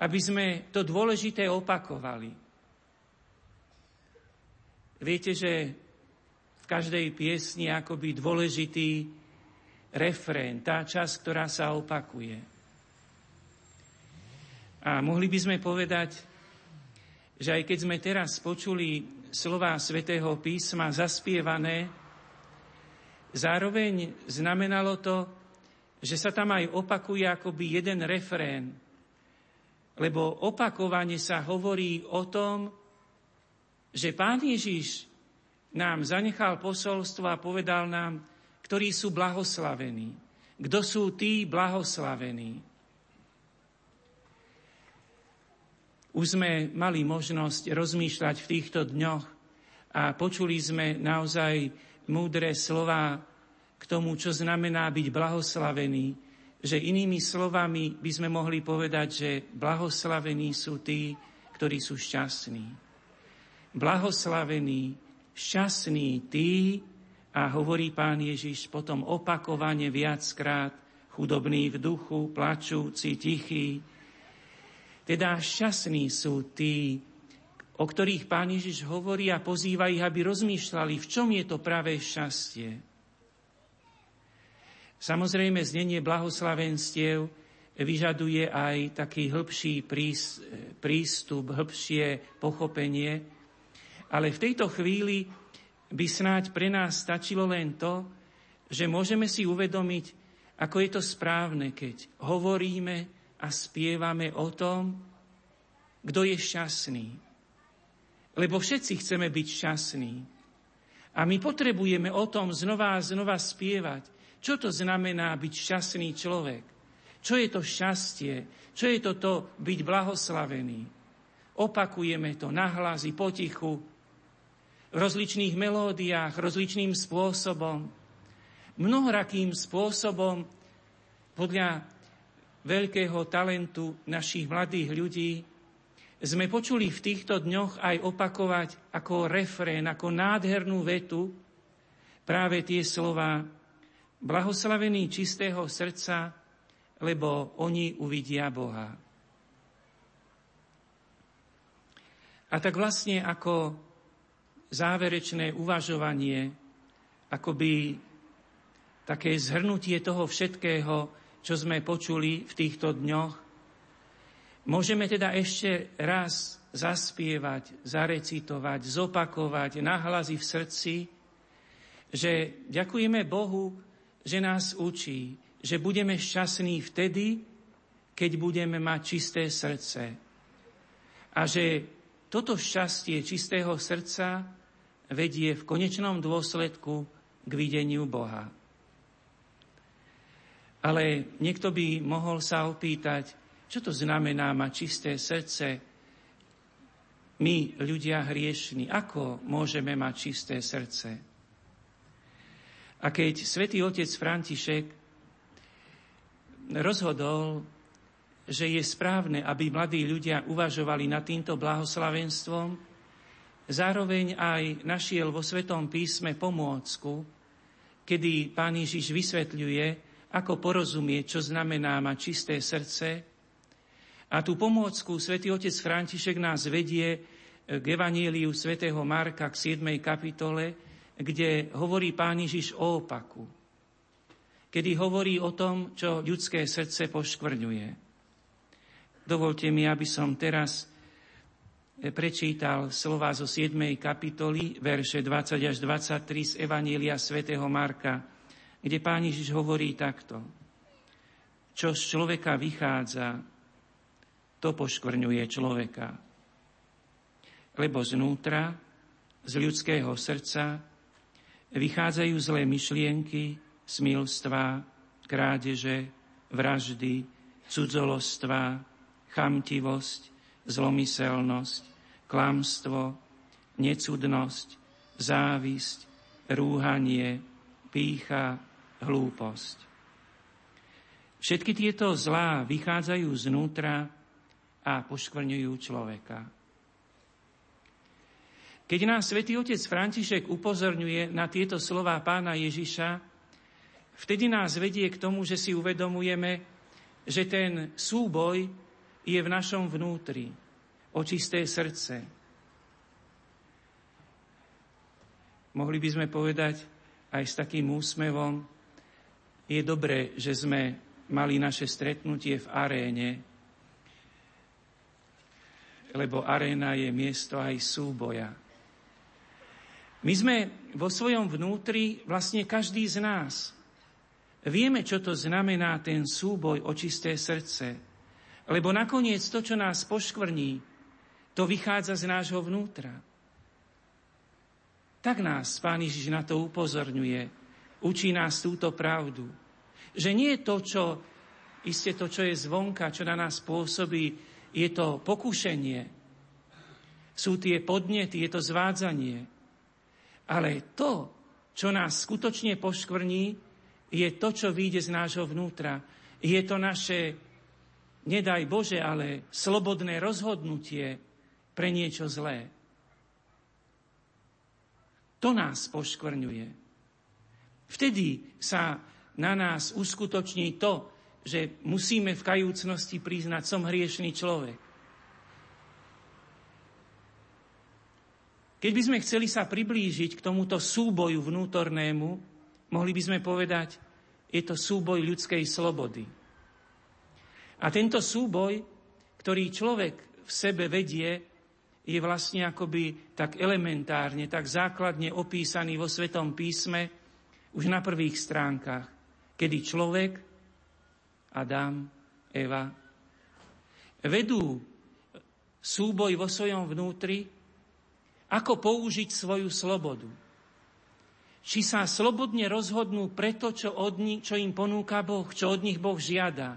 aby sme to dôležité opakovali. Viete, že v každej piesni je akoby dôležitý refrén, tá časť, ktorá sa opakuje. A mohli by sme povedať, že aj keď sme teraz počuli slová Svätého písma zaspievané, zároveň znamenalo to, že sa tam aj opakuje akoby jeden refrén, lebo opakovane sa hovorí o tom, že Pán Ježiš nám zanechal posolstvo a povedal nám, ktorí sú blahoslavení, kto sú tí blahoslavení. Už sme mali možnosť rozmýšľať v týchto dňoch a počuli sme naozaj múdre slová k tomu, čo znamená byť blahoslavený, že inými slovami by sme mohli povedať, že blahoslavení sú tí, ktorí sú šťastní. Blahoslavení, šťastní tí, a hovorí Pán Ježiš potom opakovane viackrát, chudobní v duchu, plačúci, tichí. Teda šťastní sú tí, o ktorých Pán Ježiš hovorí a pozýva ich, aby rozmýšľali, v čom je to pravé šťastie. Samozrejme, znenie blahoslavenstiev vyžaduje aj taký hĺbší prístup, hĺbšie pochopenie, ale v tejto chvíli by snáď pre nás stačilo len to, že môžeme si uvedomiť, ako je to správne, keď hovoríme a spievame o tom, kto je šťastný. Lebo všetci chceme byť šťastní. A my potrebujeme o tom znova a znova spievať. Čo to znamená byť šťastný človek? Čo je to šťastie? Čo je to byť blahoslavený? Opakujeme to nahlas i potichu, v rozličných melódiách, rozličným spôsobom, mnohorakým spôsobom, podľa veľkého talentu našich mladých ľudí, sme počuli v týchto dňoch aj opakovať ako refrén, ako nádhernú vetu práve tie slová blahoslavení čistého srdca, lebo oni uvidia Boha. A tak vlastne ako záverečné uvažovanie, akoby také zhrnutie toho všetkého, čo sme počuli v týchto dňoch, môžeme teda ešte raz zaspievať, zarecitovať, zopakovať nahlasy v srdci, že ďakujeme Bohu, že nás učí, že budeme šťastní vtedy, keď budeme mať čisté srdce. A že toto šťastie čistého srdca vedie v konečnom dôsledku k videniu Boha. Ale niekto by mohol sa opýtať, čo to znamená mať čisté srdce? My, ľudia hriešni, ako môžeme mať čisté srdce? A keď svätý otec František rozhodol, že je správne, aby mladí ľudia uvažovali nad týmto blahoslavenstvom, zároveň aj našiel vo Svätom písme pomôcku, kedy Pán Ježiš vysvetľuje, ako porozumieť, čo znamená mať čisté srdce. A tú pomôcku svätý otec František nás vedie k evaníliu svätého Marka k 7. kapitole, kde hovorí Pán Ježiš o opaku, kedy hovorí o tom, čo ľudské srdce poškvrňuje. Dovolte mi, aby som teraz prečítal slova zo 7. kapitoly, verše 20 až 23 z evanília svätého Marka, kde Pán Ježiš hovorí takto. Čo z človeka vychádza, to poškvrňuje človeka. Lebo znútra, z ľudského srdca vychádzajú zlé myšlienky, smilstvá, krádeže, vraždy, cudzolostva, chamtivosť, zlomyselnosť, klamstvo, necudnosť, závisť, rúhanie, pýcha, hlúposť. Všetky tieto zlá vychádzajú znútra a poškvrňujú človeka. Keď nás svätý otec František upozorňuje na tieto slová pána Ježiša, vtedy nás vedie k tomu, že si uvedomujeme, že ten súboj je v našom vnútri, o čisté srdce. Mohli by sme povedať aj s takým úsmevom, je dobré, že sme mali naše stretnutie v aréne, lebo aréna je miesto aj súboja. My sme vo svojom vnútri, vlastne každý z nás, vieme, čo to znamená ten súboj o čisté srdce, lebo nakoniec to, čo nás poškvrní, to vychádza z nášho vnútra. Tak nás Pán Ježiš na to upozorňuje, učí nás túto pravdu. Že nie je to, čo isté to, čo je zvonka, čo na nás pôsobí, je to pokušenie, sú tie podnety, je to zvádzanie. Ale to, čo nás skutočne poškvrní, je to, čo vyjde z nášho vnútra. Je to naše, nedaj Bože, ale slobodné rozhodnutie pre niečo zlé. To nás poškvrňuje. Vtedy sa na nás uskutoční to, že musíme v kajúcnosti priznať, som hriešný človek. Keď by sme chceli sa priblížiť k tomuto súboju vnútornému, mohli by sme povedať, je to súboj ľudskej slobody. A tento súboj, ktorý človek v sebe vedie, je vlastne akoby tak elementárne, tak základne opísaný vo Svetom písme už na prvých stránkach. Kedy človek, Adam, Eva, vedú súboj vo svojom vnútri, ako použiť svoju slobodu. Či sa slobodne rozhodnú pre to, čo im ponúka Boh, čo od nich Boh žiada.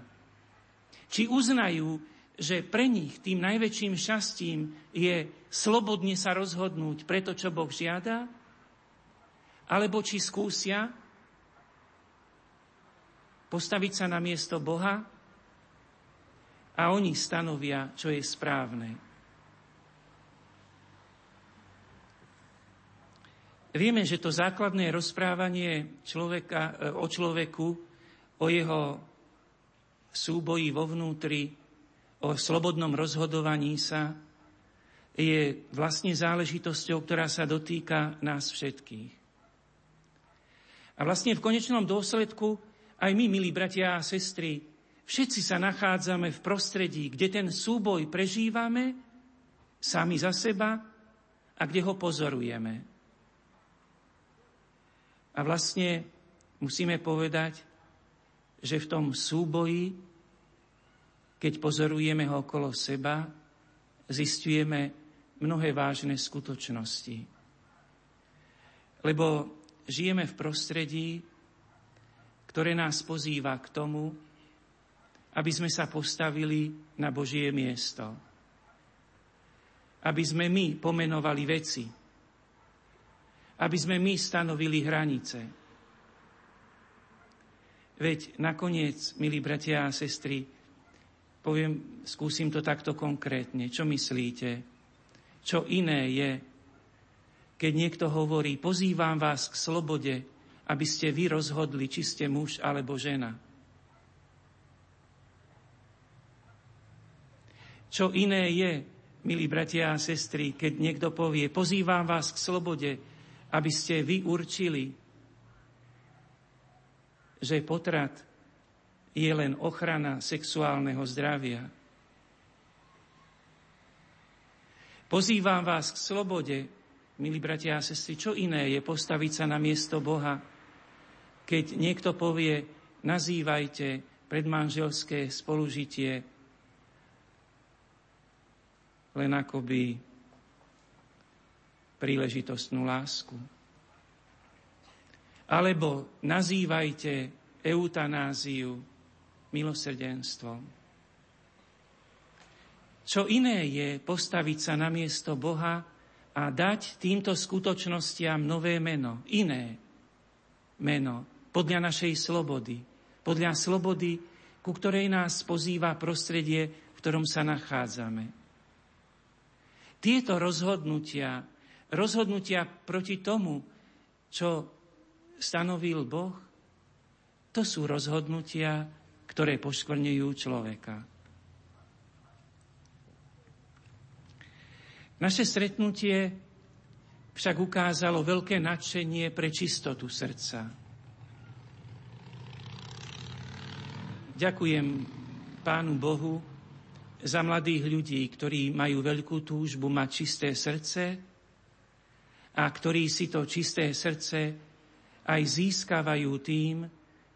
Či uznajú, že pre nich tým najväčším šťastím je slobodne sa rozhodnúť pre to, čo Boh žiada, alebo či skúsia postaviť sa na miesto Boha a oni stanovia, čo je správne. Vieme, že to základné rozprávanie človeka, o človeku, o jeho súboji vo vnútri, o slobodnom rozhodovaní sa, je vlastne záležitosťou, ktorá sa dotýka nás všetkých. A vlastne v konečnom dôsledku aj my, milí bratia a sestry, všetci sa nachádzame v prostredí, kde ten súboj prežívame sami za seba a kde ho pozorujeme. A vlastne musíme povedať, že v tom súboji, keď pozorujeme ho okolo seba, zistujeme mnohé vážne skutočnosti. Lebo žijeme v prostredí, ktoré nás pozýva k tomu, aby sme sa postavili na Božie miesto. Aby sme my pomenovali veci. Aby sme my stanovili hranice. Veď nakoniec, milí bratia a sestry, skúsim to takto konkrétne. Čo myslíte? Čo iné je, keď niekto hovorí, pozývam vás k slobode, aby ste vy rozhodli, či ste muž alebo žena. Čo iné je, milí bratia a sestry, keď niekto povie, pozývam vás k slobode, aby ste vy určili, že potrat je len ochrana sexuálneho zdravia. Pozývam vás k slobode, milí bratia a sestry, čo iné je postaviť sa na miesto Boha, keď niekto povie, nazývajte predmanželské spolužitie len akoby príležitostnú lásku. Alebo nazývajte eutanáziu milosrdenstvom. Čo iné je postaviť sa na miesto Boha a dať týmto skutočnostiam nové meno, iné meno, podľa našej slobody, podľa slobody, ku ktorej nás pozýva prostredie, v ktorom sa nachádzame. Tieto rozhodnutia proti tomu, čo stanovil Boh, to sú rozhodnutia, ktoré poškvrňujú človeka. Naše stretnutie však ukázalo veľké nadšenie pre čistotu srdca. Ďakujem Pánu Bohu za mladých ľudí, ktorí majú veľkú túžbu mať čisté srdce a ktorí si to čisté srdce aj získavajú tým,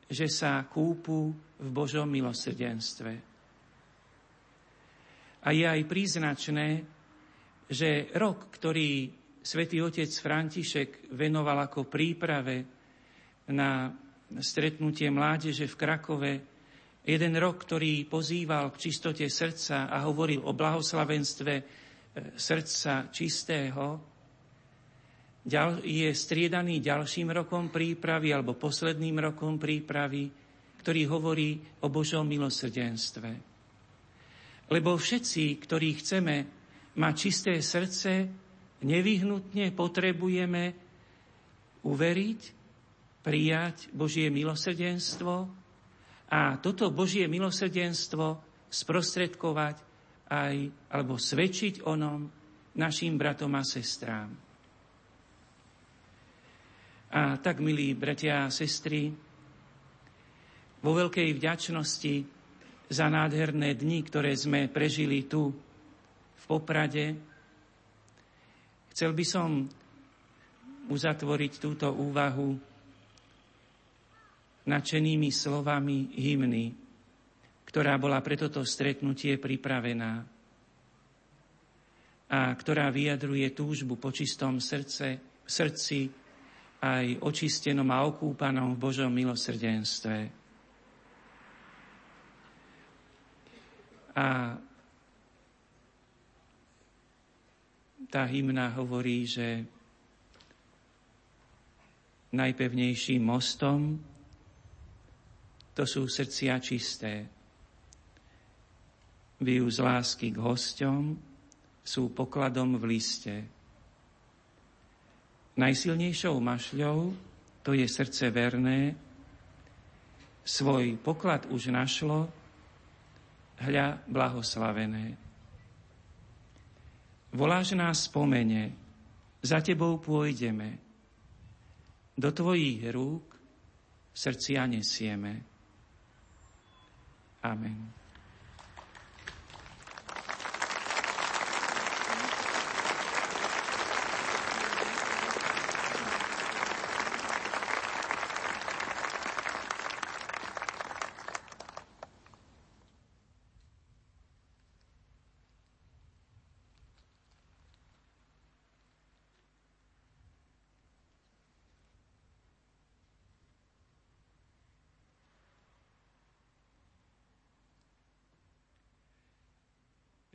že sa kúpu v Božom milosrdenstve. A je aj príznačné, že rok, ktorý svätý otec František venoval ako príprave na stretnutie mládeže v Krakove, jeden rok, ktorý pozýval k čistote srdca a hovoril o blahoslavenstve srdca čistého, je striedaný ďalším rokom prípravy alebo posledným rokom prípravy, ktorý hovorí o Božom milosrdenstve. Lebo všetci, ktorí chceme mať čisté srdce, nevyhnutne potrebujeme uveriť, prijať Božie milosrdenstvo a toto Božie milosrdenstvo sprostredkovať aj, alebo svedčiť o ňom našim bratom a sestrám. A tak, milí bratia a sestry, vo veľkej vďačnosti za nádherné dni, ktoré sme prežili tu v Poprade, chcel by som uzatvoriť túto úvahu nadšenými slovami hymny, ktorá bola pre toto stretnutie pripravená a ktorá vyjadruje túžbu po čistom srdci aj očistenom a okúpanom v Božom milosrdenstve. A tá hymna hovorí, že najpevnejším mostom to sú srdcia čisté. Bijú z lásky k hosťom, sú pokladom v liste. Najsilnejšou mašľou to je srdce verné, svoj poklad už našlo, hľa blahoslavené. Voláš nás spomene, za tebou pôjdeme, do tvojich rúk srdcia nesieme. Amen.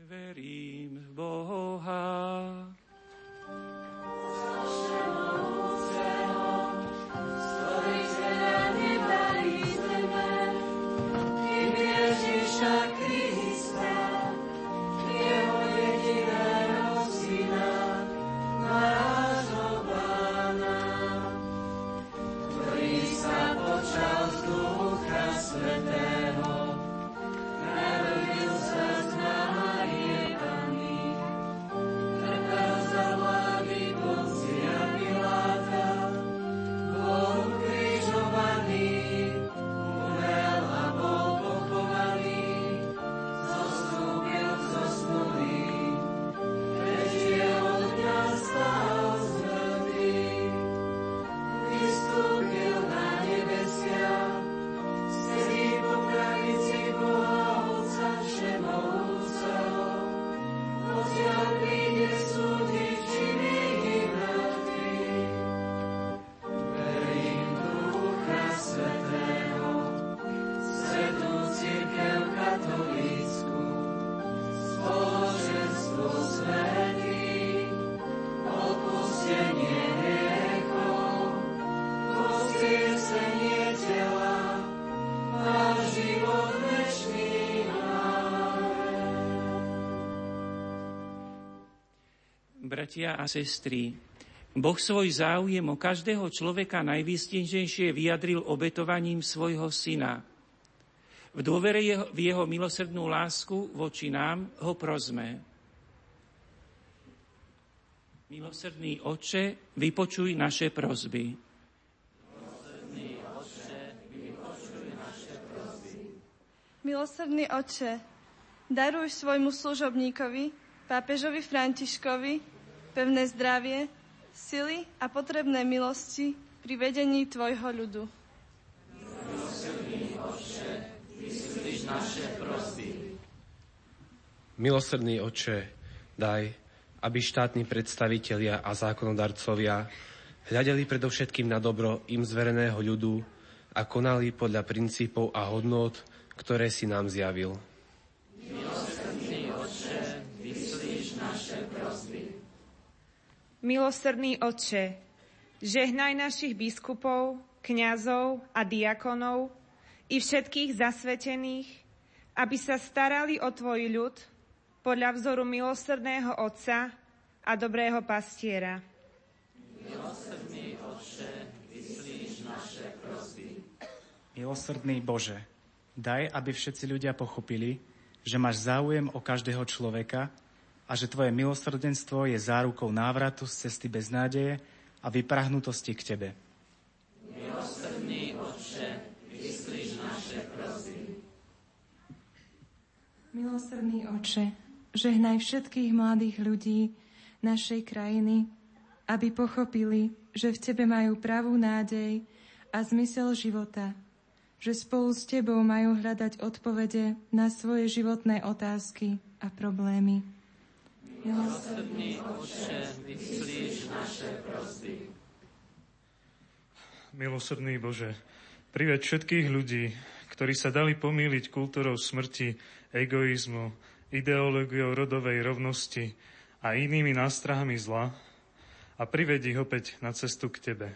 Verím v Boha, bratia a sestry, Boh svoj záujem o každého človeka najvýstižnejšie vyjadril obetovaním svojho syna. V dôvere v jeho milosrdnú lásku voči nám ho prosme. Milosrdný Otče, vypočuj naše prosby. Milosrdný Otče, vypočuj naše prosby. Milosrdný Otče, daruj svojmu služobníkovi, pápežovi Františkovi, pevné zdravie, sily a potrebné milosti pri vedení tvojho ľudu. Milosrdný Otče, vyslíš naše prosby. Milosrdný Otče, daj, aby štátni predstavitelia a zákonodarcovia hľadeli predovšetkým na dobro im zvereného ľudu a konali podľa princípov a hodnôt, ktoré si nám zjavil. Milosrdný Otče, vyslíš naše prosby. Milosrdný Otče, žehnaj našich biskupov, kňazov a diakonov i všetkých zasvetených, aby sa starali o tvoj ľud podľa vzoru milosrdného Otca a dobrého pastiera. Milosrdný Otče, vyslíš naše prosby. Milosrdný Bože, daj, aby všetci ľudia pochopili, že máš záujem o každého človeka a že tvoje milosrdenstvo je zárukou návratu z cesty beznádeje a vyprahnutosti k tebe. Milosrdný Otče, vyslíš naše prosby. Milosrdný Otče, žehnaj všetkých mladých ľudí našej krajiny, aby pochopili, že v tebe majú pravú nádej a zmysel života, že spolu s tebou majú hľadať odpovede na svoje životné otázky a problémy. Milosrdný Otče, vyslíš naše prosby. Milosrdný Bože, priveď všetkých ľudí, ktorí sa dali pomýliť kultúrou smrti, egoizmu, ideológiou rodovej rovnosti a inými nástrahami zla a privedí ich opäť na cestu k tebe,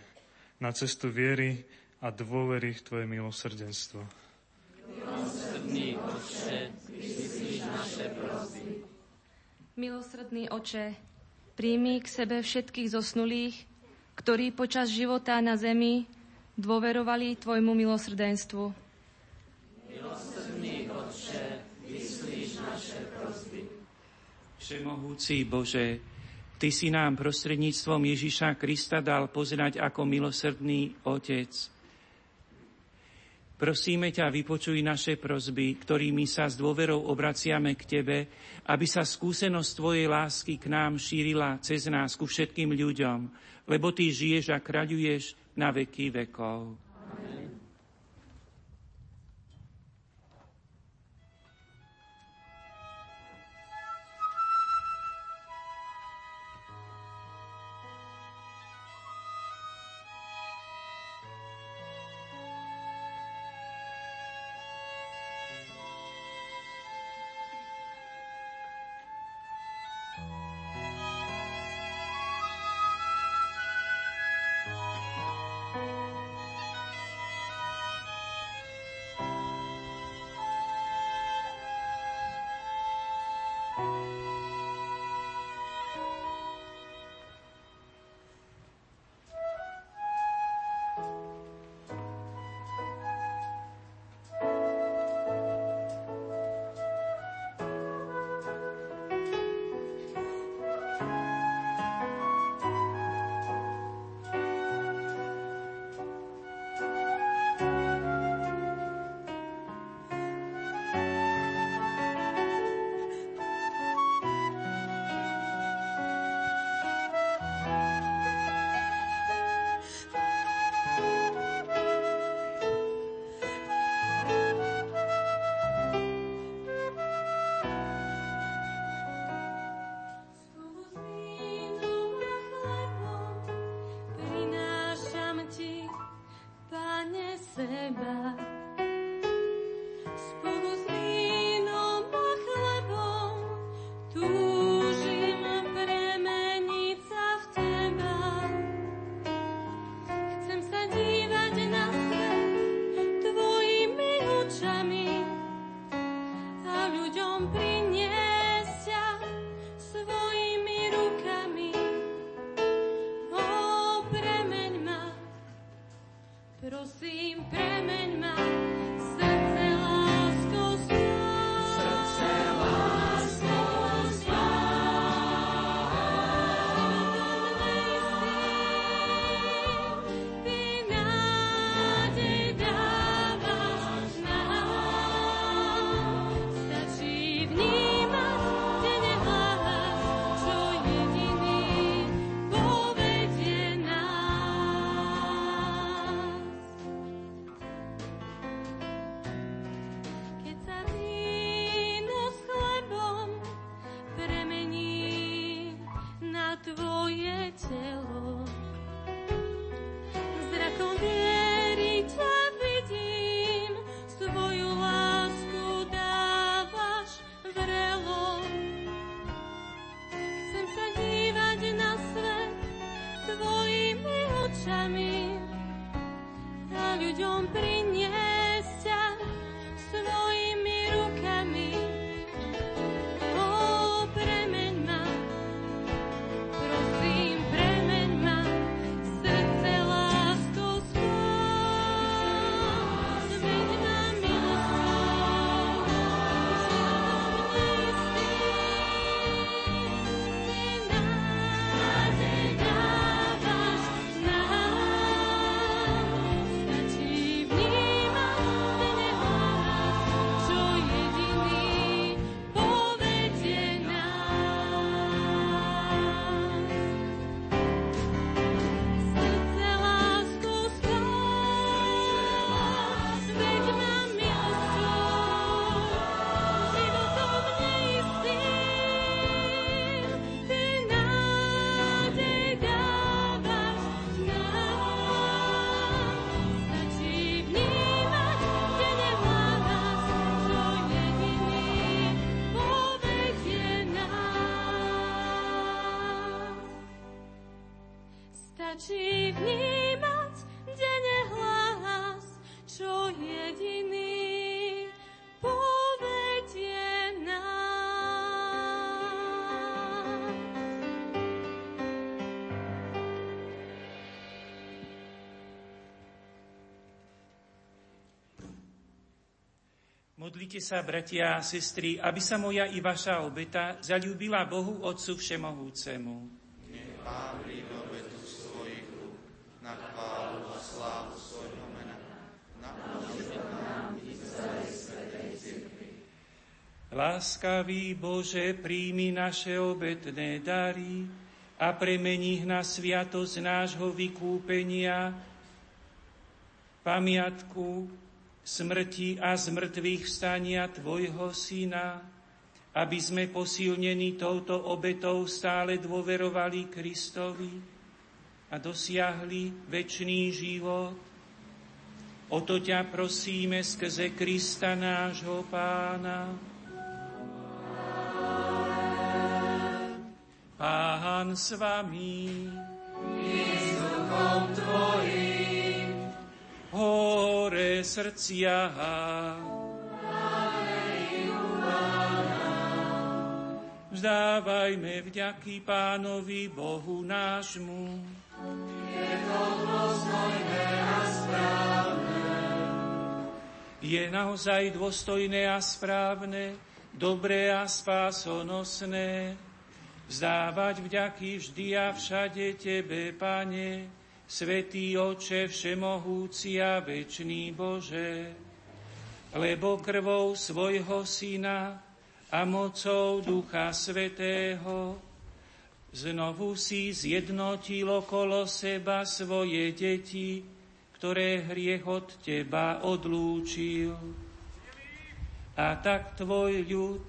na cestu viery a dôvery v tvoje milosrdenstvo. Milosrdný Otče, vyslíš naše prosby. Milosrdný Otče, príjmi k sebe všetkých zosnulých, ktorí počas života na zemi dôverovali tvojmu milosrdenstvu. Milosrdný Otče, vyslíš naše prosby. Všemohúci Bože, ty si nám prostredníctvom Ježiša Krista dal poznať ako milosrdný Otec. Prosíme ťa, vypočuj naše prosby, ktorými sa s dôverou obraciame k tebe, aby sa skúsenosť tvojej lásky k nám šírila cez nás ku všetkým ľuďom, lebo ty žiješ a kráľuješ na veky vekov. Priniesia svojimi rukami. stačí vnímať denne hlas, čo jediný povedie nás. Modlite sa, bratia a sestry, aby sa moja i vaša obeta zaľúbila Bohu Otcu Všemohúcemu. Pán príjme obetu svojich rúk, na chválu a slávu svojho mena, na požehnanie celej svätej cirkvi. Láskavý Bože, príjmi naše obetné dary a premení ich na sviatosť nášho vykúpenia, pamiatku smrti a zmrtvých vstania Tvojho Syna, aby sme posilnení touto obetou stále dôverovali Kristovi a dosiahli večný život. O to ťa prosíme skrze Krista nášho Pána. Pán s vami. I s duchom tvojim. Hore srdcia. Vzdávajme vďaky Pánovi Bohu nášmu. Je to dôstojné a správne. Je naozaj dôstojné a správne, dobré a spásonosné. Vzdávať vďaky vždy a všade Tebe, Pane, Svätý Otče, Všemohúci a Večný Bože, lebo krvou svojho Syna a mocou Ducha Svätého znovu si zjednotil okolo seba svoje deti, ktoré hriech od teba odlúčil. A tak tvoj ľud,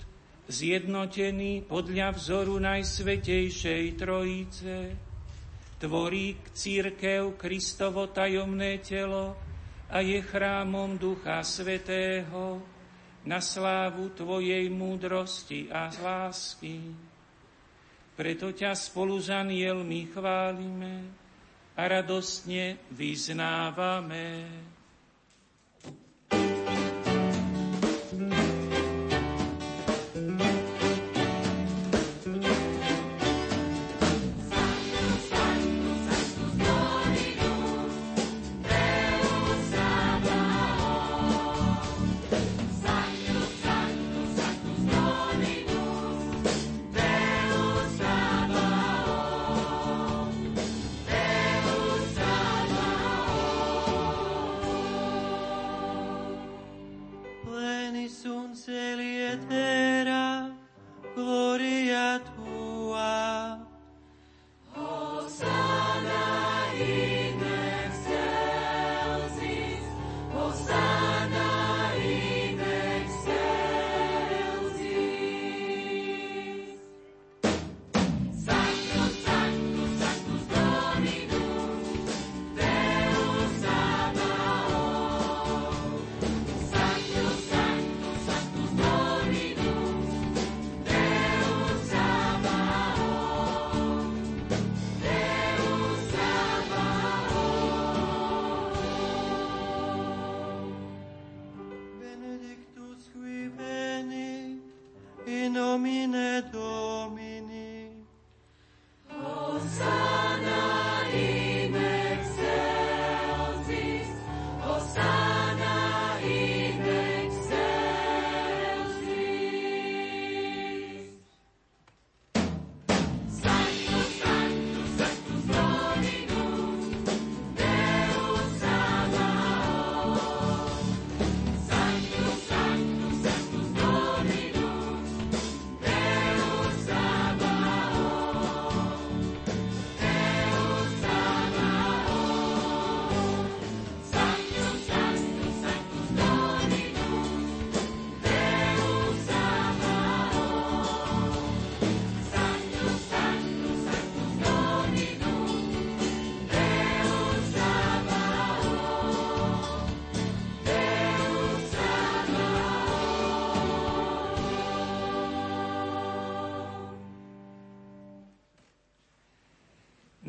zjednotený podľa vzoru Najsvätejšej Trojice, tvorí cirkev Kristovo tajomné telo a je chrámom Ducha Svätého, na slávu Tvojej múdrosti a lásky. Preto ťa spolu s anjelmi chválime a radostne vyznávame.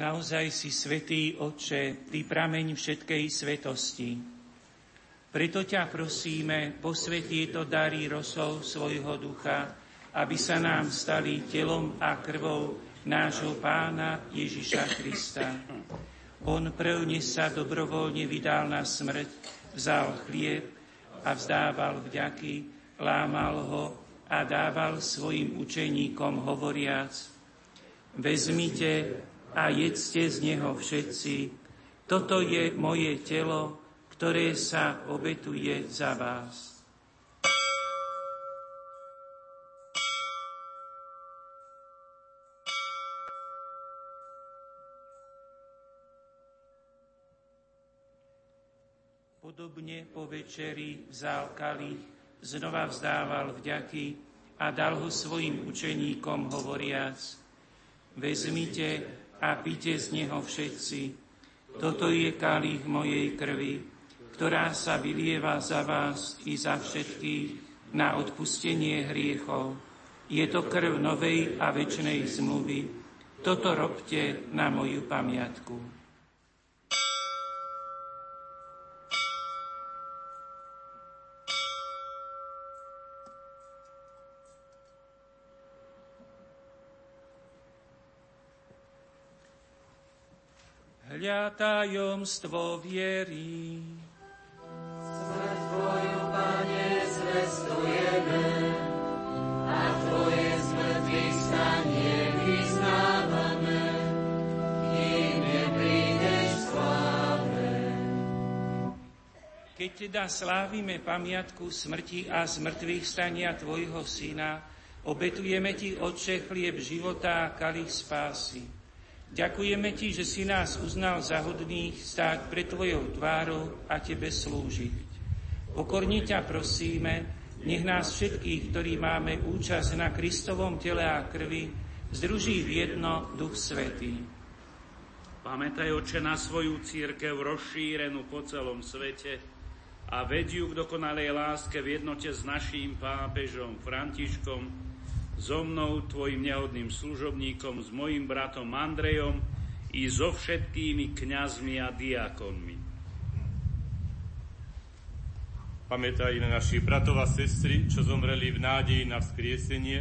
Naozaj si, Svätý Otče, Ty prameň všetkej svetosti. Preto ťa prosíme, posväť tieto dary rosou svojho ducha, aby sa nám stali telom a krvou nášho Pána Ježiša Krista. On prvne sa dobrovoľne vydal na smrť, vzal chlieb a vzdával vďaky, lámal ho a dával svojim učeníkom hovoriac: Vezmite a jedzte z neho všetci. Toto je moje telo, ktoré sa obetuje za vás. Podobne po večeri vzal kalich, znova vzdával vďaky a dal ho svojim učeníkom hovoriac: Vezmite a pite z neho všetci. Toto je kalich mojej krvi, ktorá sa vylieva za vás i za všetkých na odpustenie hriechov. Je to krv novej a večnej zmluvy. Toto robte na moju pamiatku. Hľa tajomstvo viery. Smrť Tvoju, Pane, zvestujeme a Tvoje zmrtvých stanie vyznávame, kým neprídeš v sláve. Keď teda slávime pamiatku smrti a zmrtvých stania Tvojho Syna, obetujeme Ti, Otče, chlieb života a kalich spásy. Ďakujeme Ti, že si nás uznal za hodných stáť pred Tvojou tvárou a Tebe slúžiť. Pokorne ťa prosíme, nech nás všetkých, ktorí máme účasť na Kristovom tele a krvi, združí v jedno Duch Svätý. Pamätaj, Otče, na svoju cirkev rozšírenú po celom svete a veď ju k dokonalej láske v jednote s naším pápežom Františkom, so mnou, Tvojim nehodným služobníkom, s mojim bratom Andrejom i so všetkými kňazmi a diakonmi. Pamätaj na našich bratov a sestry, čo zomreli v nádeji na vzkriesenie,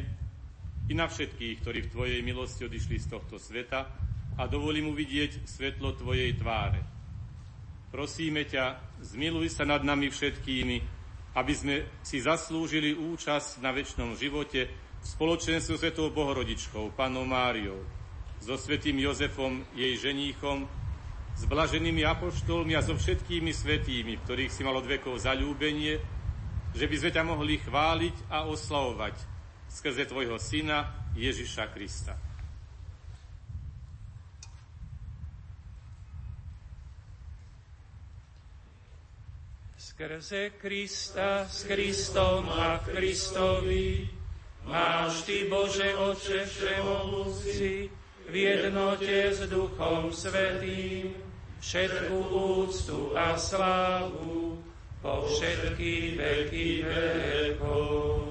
i na všetkých, ktorí v Tvojej milosti odišli z tohto sveta a dovolím uvidieť svetlo Tvojej tváre. Prosíme ťa, zmiluj sa nad nami všetkými, aby sme si zaslúžili účasť na večnom živote v spoločenstve Svätou Bohorodičkou, Pannou Máriou, so Svätým Jozefom, jej ženíchom, s blaženými apoštolmi a so všetkými svätými, v ktorých si mal od vekov zaľúbenie, že by sme ťa mohli chváliť a oslavovať skrze Tvojho Syna Ježiša Krista. Skrze Krista, s Kristom a Kristovi, máš Ty, Bože Otče všemohúci, v jednote s Duchom Svätým, všetku úctu a slávu po všetky veky vekov.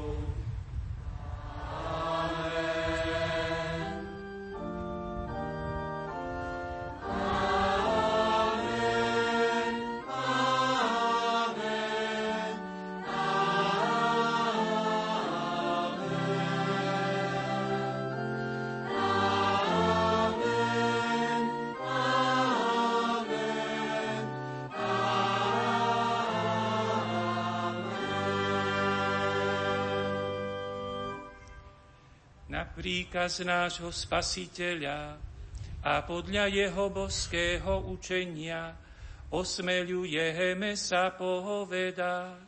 Príkaz nášho Spasiteľa a podľa jeho boského učenia osmeľujeme sa povedať: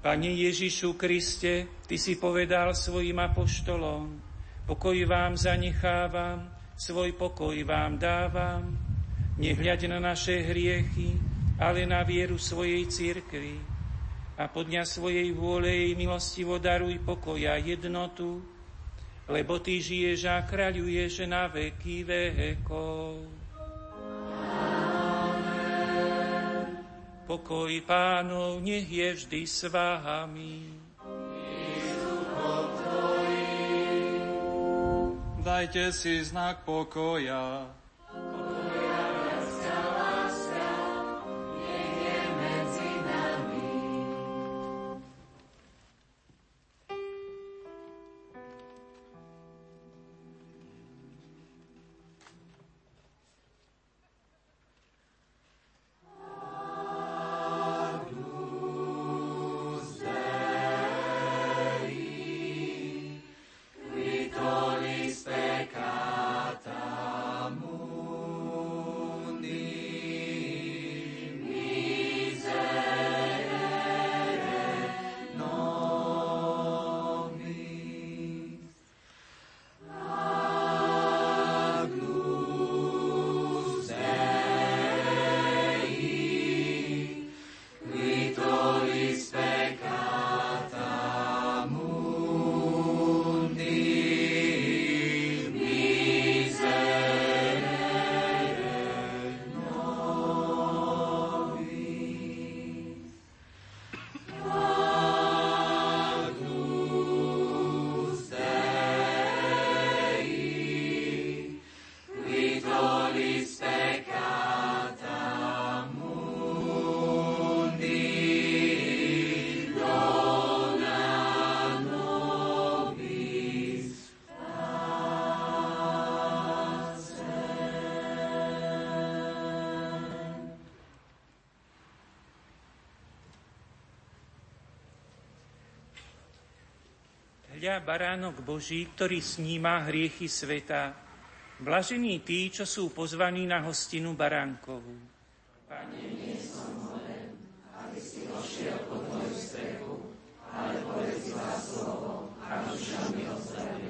Pane Ježišu Kriste, Ty si povedal svojim apoštolom, pokoj vám zanechávam, svoj pokoj vám dávam, nehľaď na naše hriechy, ale na vieru svojej cirkvi a podľa svojej vôle jej milostivo daruj pokoj a jednotu, lebo Ty žiješ a kráľuješ na veky vekov. Pokoj Pánov nech je vždy s vámi. Dajte si znak pokoja. Pokoja bratská láska nech je medzi nami. Hľa baránok Boží, ktorý sníma hriechy sveta. Blažení tí, čo sú pozvaní na hostinu baránkovú. Pane, nie som hoden, aby si vošiel pod moju strechu, ale povedz iba slovo a duša mi ozdravie.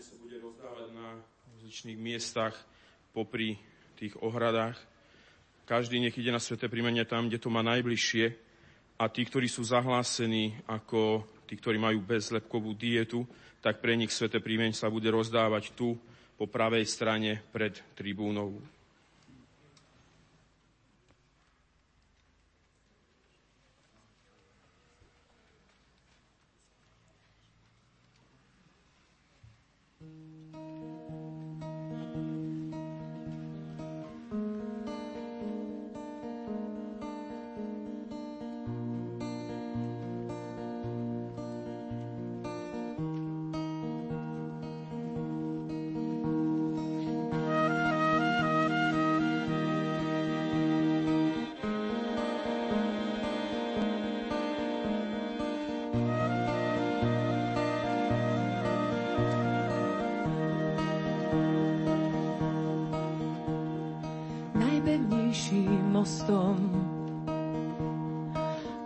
Sa bude rozdávať na rozličných miestach popri tých ohradách. Každý nech ide na sväté príjmanie tam, kde to má najbližšie a tí, ktorí sú zahlásení ako tí, ktorí majú bezlepkovú dietu, tak pre nich sväté príjmanie sa bude rozdávať tu po pravej strane pred tribúnou.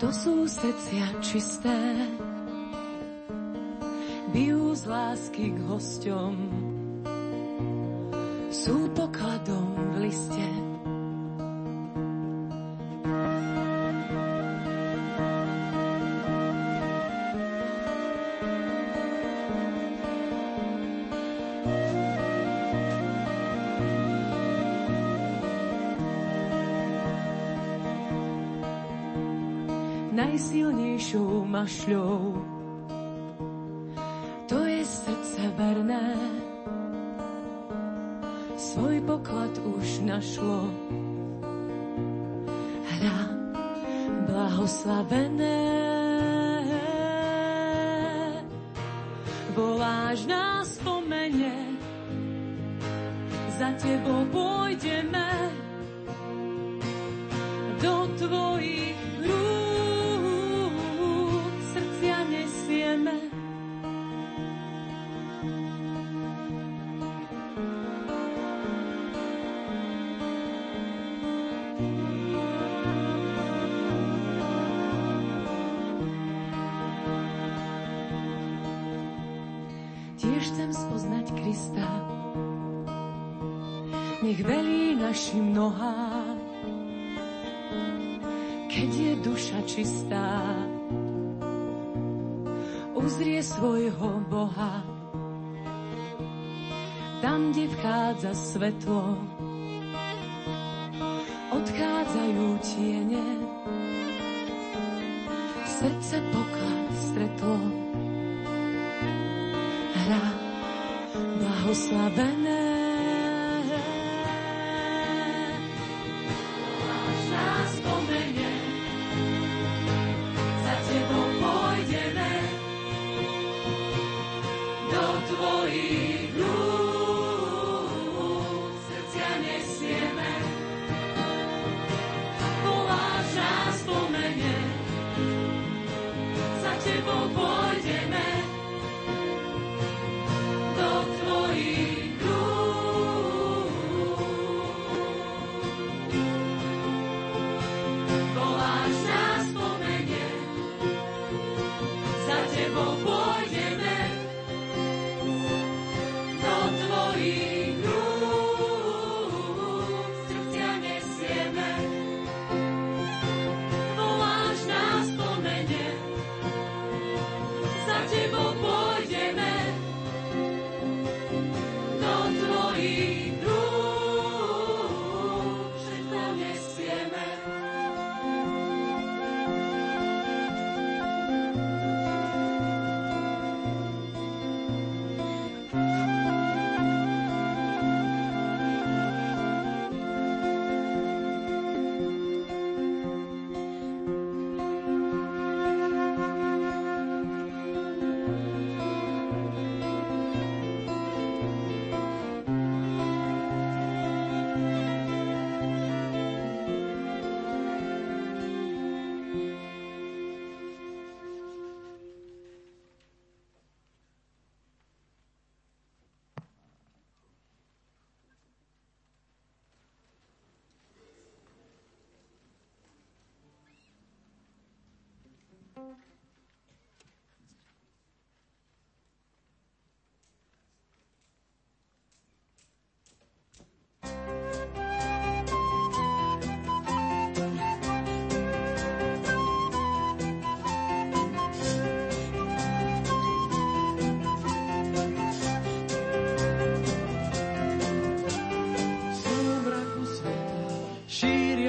To sú srdcia čisté, bijú z lásky k hosťom, sú pokladom v liste. najsilnejšou mašľou. To je srdce verné, svoj poklad už našlo. Hra blahoslavené, voláš nás po mene, za tebou pôjdeme do tvojich rúk, srdcia nesieme. Tiež chcem spoznať Krista, nech velí našim nohám, keď je duša čistá, uzrie svojho Boha. Tam, kde vchádza svetlo, odchádzajú tiene, srdce poklad stretlo. Hra blahoslavené,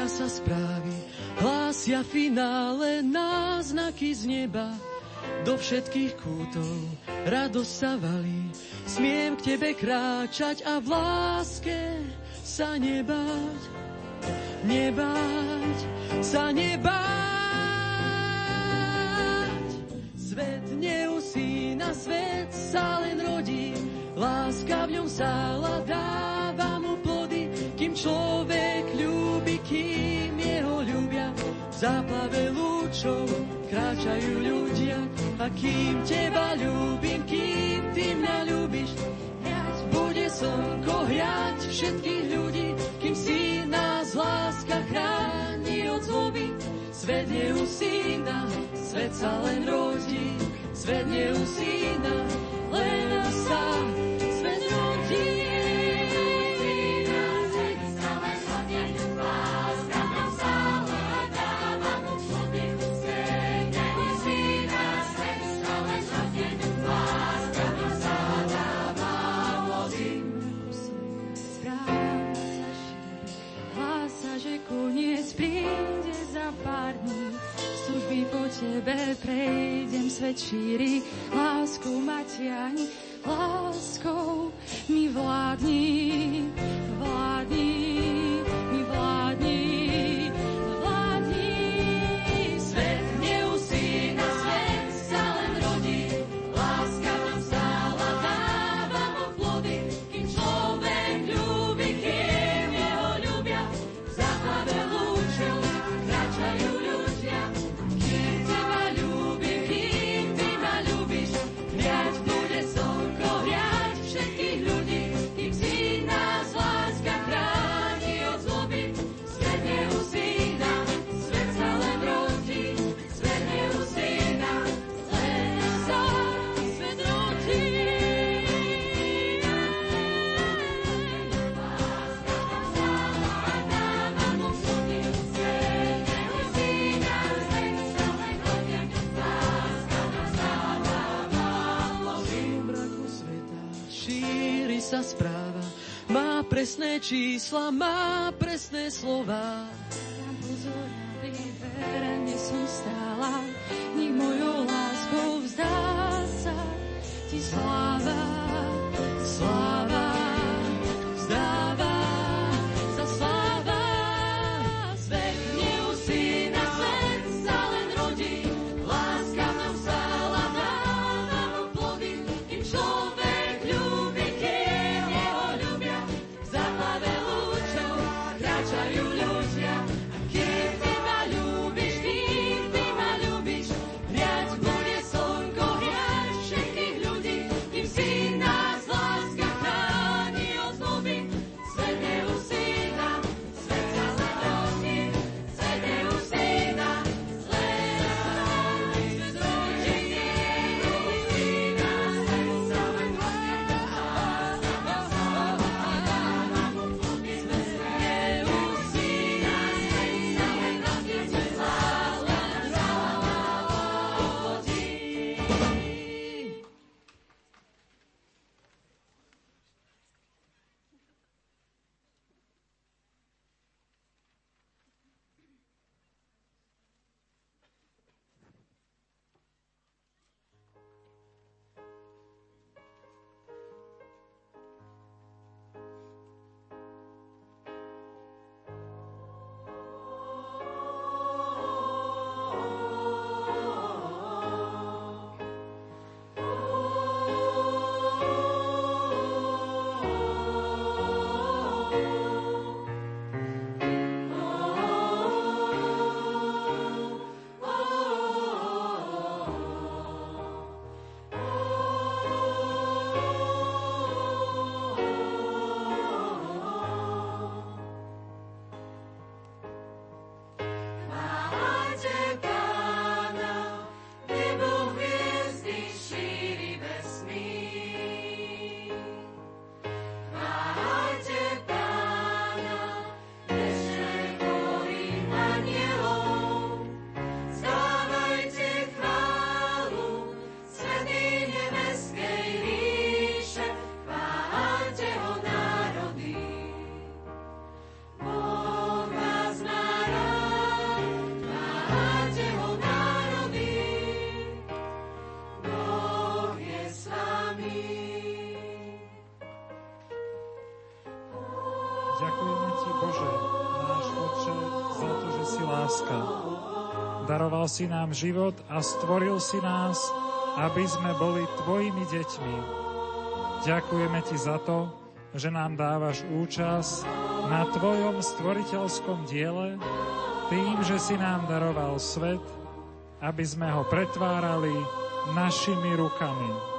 sa správy, hlásia finále, náznaky z neba, do všetkých kútov radosť sa valí. Smiem k tebe kráčať a v láske sa nebáť, nebáť, sa nebáť. Svet neusína, svet sa len rodí, láska v ňom sa dáva mu plody, kým človek ľúbi, kým jeho ľúbia, v záplave lúčov kráčajú ľudia. A kým teba ľúbim, kým ty mňa ľúbiš, bude slnko hriať všetkých ľudí, kým si nás láska chráni od zloby. Svet neusína, svet sa len rodí, svet neusína, len sa svet rodí. Koniec príde za pár dní, služby po tebe prejdem svet šíri, lásku ma tiahni, láskou mi vládni, vládni. Správa, má presné čísla, má presné slova. Dám pozor, aby verejne som stála, nech mojou láskou vzdá sa ti sláva, sláva. Daroval si nám život a stvoril si nás, aby sme boli tvojimi deťmi. Ďakujeme ti za to, že nám dávaš účasť na tvojom stvoriteľskom diele, tým, že si nám daroval svet, aby sme ho pretvárali našimi rukami.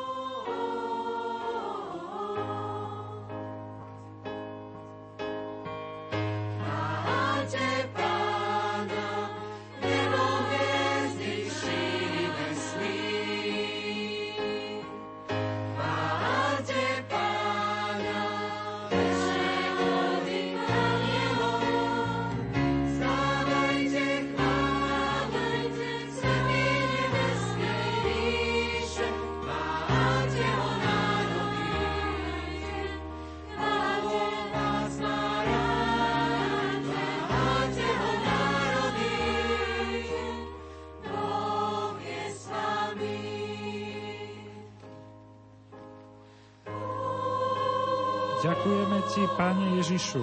Ďakujeme Ti, Pane Ježišu,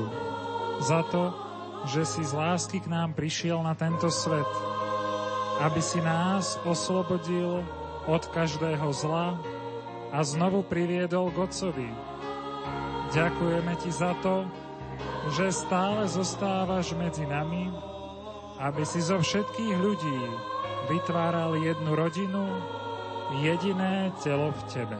za to, že si z lásky k nám prišiel na tento svet, aby si nás oslobodil od každého zla a znovu priviedol k Otcovi. Ďakujeme Ti za to, že stále zostávaš medzi nami, aby si zo všetkých ľudí vytváral jednu rodinu, jediné telo v Tebe.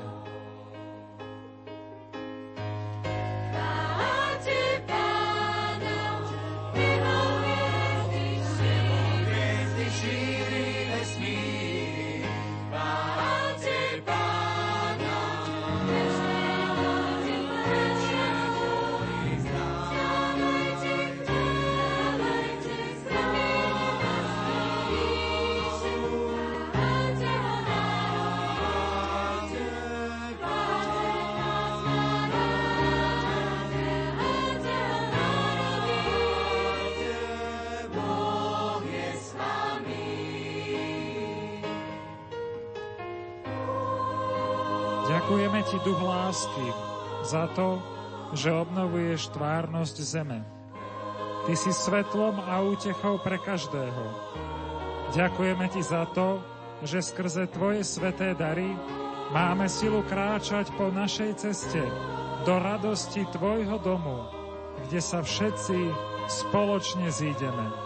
Ďakujeme Ti, Duch lásky, za to, že obnovuješ tvárnosť zeme. Ty si svetlom a útechou pre každého. Ďakujeme Ti za to, že skrze Tvoje sveté dary máme silu kráčať po našej ceste do radosti Tvojho domu, kde sa všetci spoločne zídeme.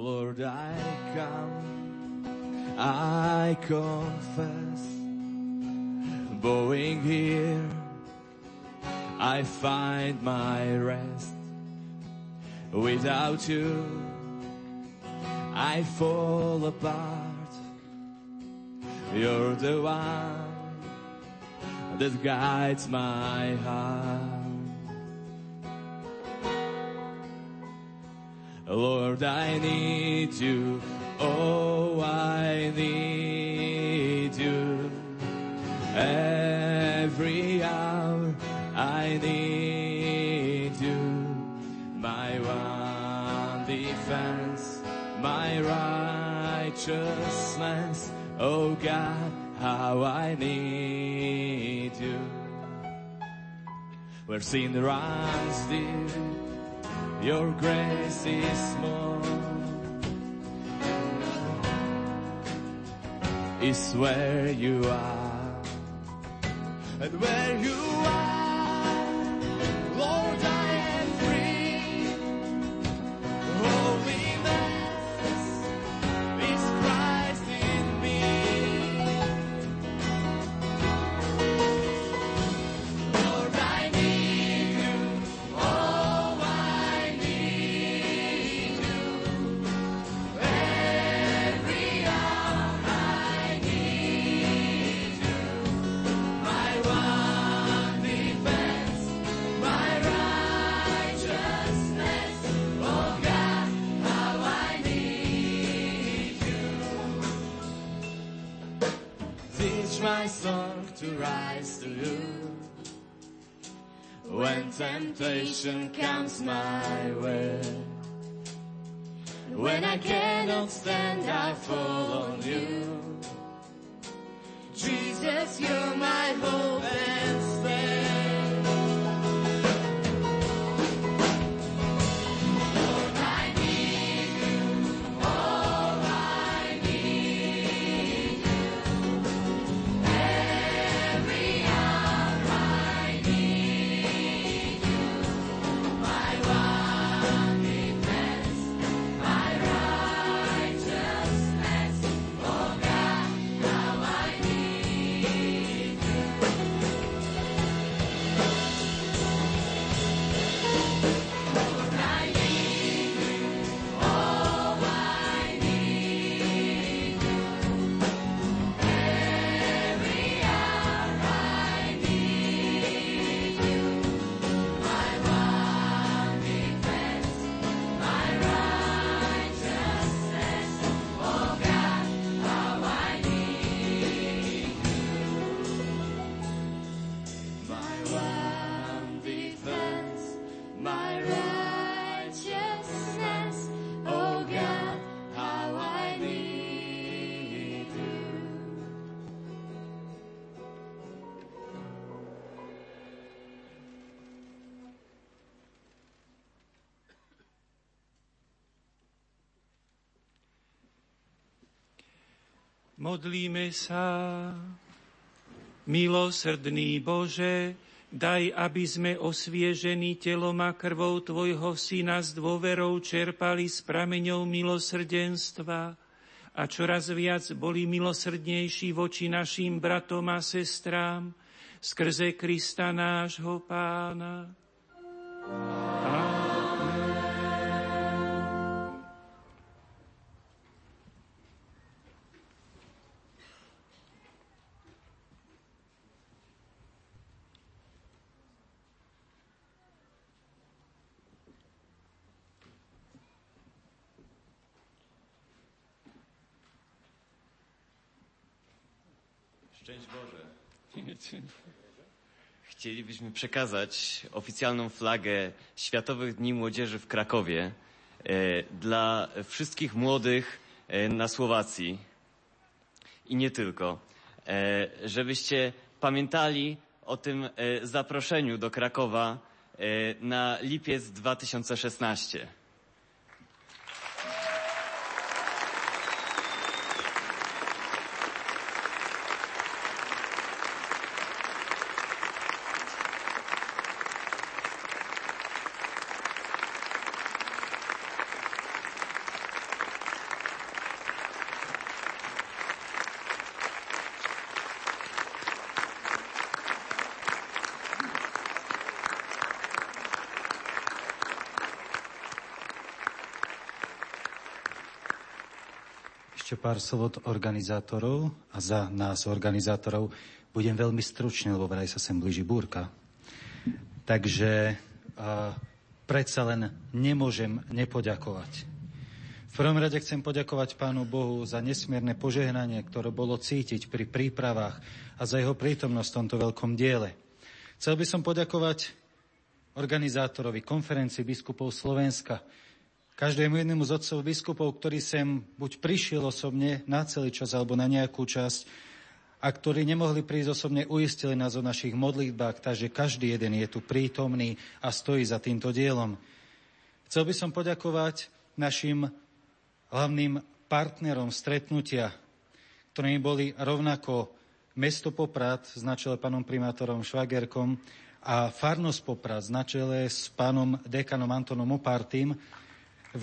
Lord, I come, I confess, bowing here, I find my rest. Without you, I fall apart. You're the one that guides my heart. Lord, I need you, oh, I need you. Every hour I need you. My one defense, my righteousness. Oh God, how I need you. Where sin runs deep, your grace is more. It's where you are. And where you are, Lord, I am free. Holiness is Christ in me. Lord, I need you. My song to rise to you. When temptation comes my way, When I cannot stand, I fall on you. Jesus, you're my hope and stay. Modlíme sa. Milosrdný Bože, daj, aby sme osviežení telom a krvou Tvojho Syna s dôverou čerpali z prameňov milosrdenstva a čoraz viac boli milosrdnejší voči našim bratom a sestrám skrze Krista nášho Pána. Amen. Szczęść Boże. Chcielibyśmy przekazać oficjalną flagę Światowych Dni Młodzieży w Krakowie dla wszystkich młodych na Słowacji i nie tylko. Żebyście pamiętali o tym zaproszeniu do Krakowa na lipiec 2016. Pár slov od organizátorov a za nás organizátorov. Budem veľmi stručný, lebo vraj sa sem blíži búrka. Takže predsa len nemôžem nepoďakovať. V prvom rade chcem poďakovať Pánu Bohu za nesmierne požehnanie, ktoré bolo cítiť pri prípravách a za jeho prítomnosť v tomto veľkom diele. Chcel by som poďakovať organizátorovi konferencii biskupov Slovenska, každému jednému z otcov biskupov, ktorý sem buď prišiel osobne na celý čas alebo na nejakú časť a ktorí nemohli prísť osobne, uistili nás o našich modlitbách, takže každý jeden je tu prítomný a stojí za týmto dielom. Chcel by som poďakovať našim hlavným partnerom stretnutia, ktorými boli rovnako mesto Poprad s na čele pánom primátorom Švagerkom a farnosť Poprad s na čele s pánom dekanom Antonom Opartym. P15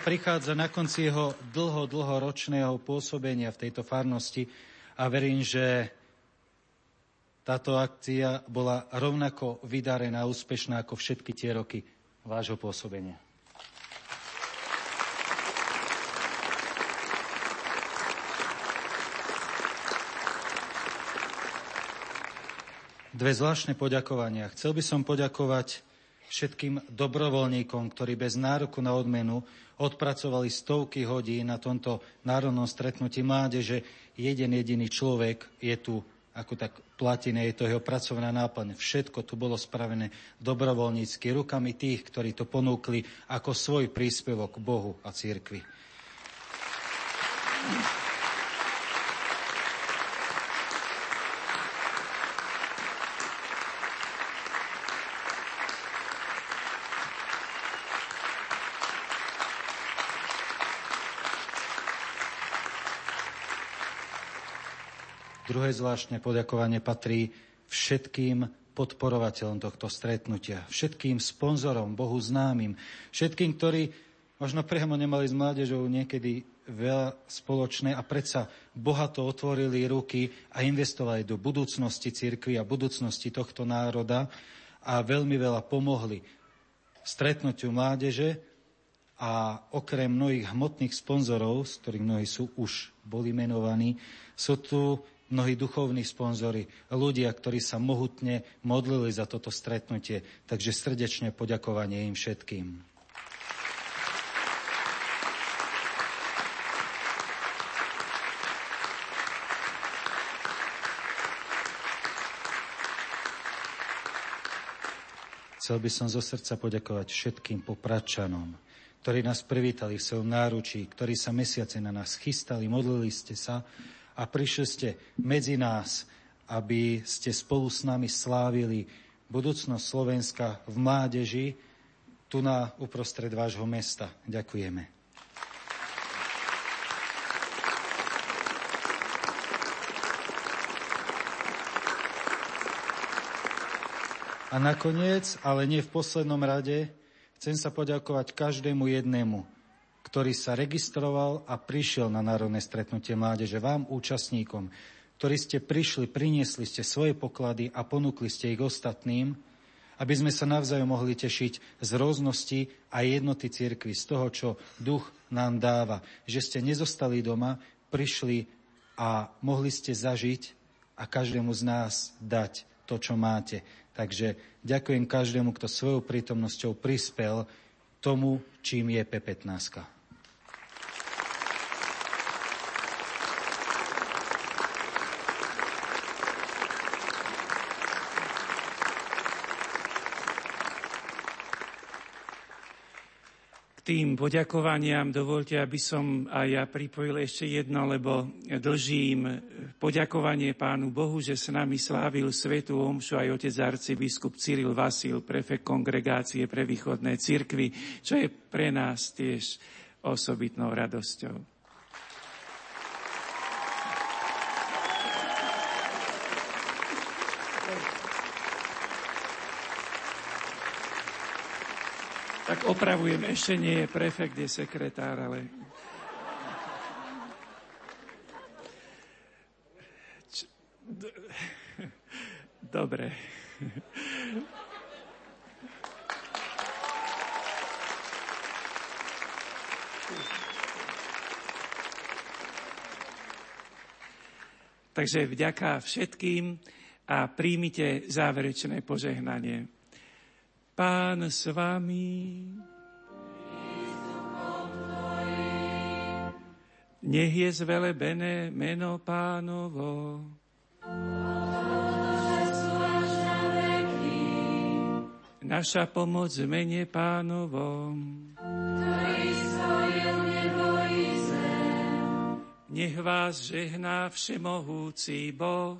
prichádza na konci jeho dlhoročného pôsobenia v tejto farnosti a verím, že táto akcia bola rovnako vydarená a úspešná ako všetky tie roky vášho pôsobenia. Dve zvláštne poďakovania. Chcel by som poďakovať všetkým dobrovoľníkom, ktorí bez nároku na odmenu odpracovali stovky hodín na tomto národnom stretnutí mládeže. Jeden jediný človek je tu ako tak platine, je to jeho pracovná náplň. Všetko tu bolo spravené dobrovoľnícky, rukami tých, ktorí to ponúkli ako svoj príspevok Bohu a cirkvi. Druhé zvláštne poďakovanie patrí všetkým podporovateľom tohto stretnutia, všetkým sponzorom, Bohu známym, všetkým, ktorí možno priamo nemali s mládežou niekedy veľa spoločné a predsa bohato otvorili ruky a investovali do budúcnosti cirkvi a budúcnosti tohto národa a veľmi veľa pomohli stretnutiu mládeže a okrem mnohých hmotných sponzorov, z ktorých mnohí sú už boli menovaní, sú tu mnohí duchovní sponzori, ľudia, ktorí sa mohutne modlili za toto stretnutie. Takže srdečné poďakovanie im všetkým. Chcel by som zo srdca poďakovať všetkým Popračanom, ktorí nás privítali v svojom náručí, ktorí sa mesiace na nás chystali, modlili ste sa, a prišli ste medzi nás, aby ste spolu s nami slávili budúcnosť Slovenska v mládeži tu na uprostred vášho mesta. Ďakujeme. A nakoniec, ale nie v poslednom rade, chcem sa poďakovať každému jednému, ktorý sa registroval a prišiel na Národné stretnutie mládeže. Vám, účastníkom, ktorí ste prišli, priniesli ste svoje poklady a ponúkli ste ich ostatným, aby sme sa navzájom mohli tešiť z rôznosti a jednoty cirkvi, z toho, čo duch nám dáva. Že ste nezostali doma, prišli a mohli ste zažiť a každému z nás dať to, čo máte. Takže ďakujem každému, kto svojou prítomnosťou prispel tomu, čím je P15. K tým poďakovaniam dovoľte, aby som aj ja pripojil ešte jedno, lebo dlžím poďakovanie Pánu Bohu, že s nami slávil svätú omšu aj otec arcibiskup Cyril Vasil, prefekt Kongregácie pre východné cirkvi, čo je pre nás tiež osobitnou radosťou. Tak opravujem, ešte nie je prefekt, je sekretár, ale... Dobre. Takže vďaka všetkým a príjmite záverečné požehnanie. Pán s vami, nech je zvelebené meno Pánovo. Naša pomoc v mene Pánovom, nech vás žehná všemohúci Boh,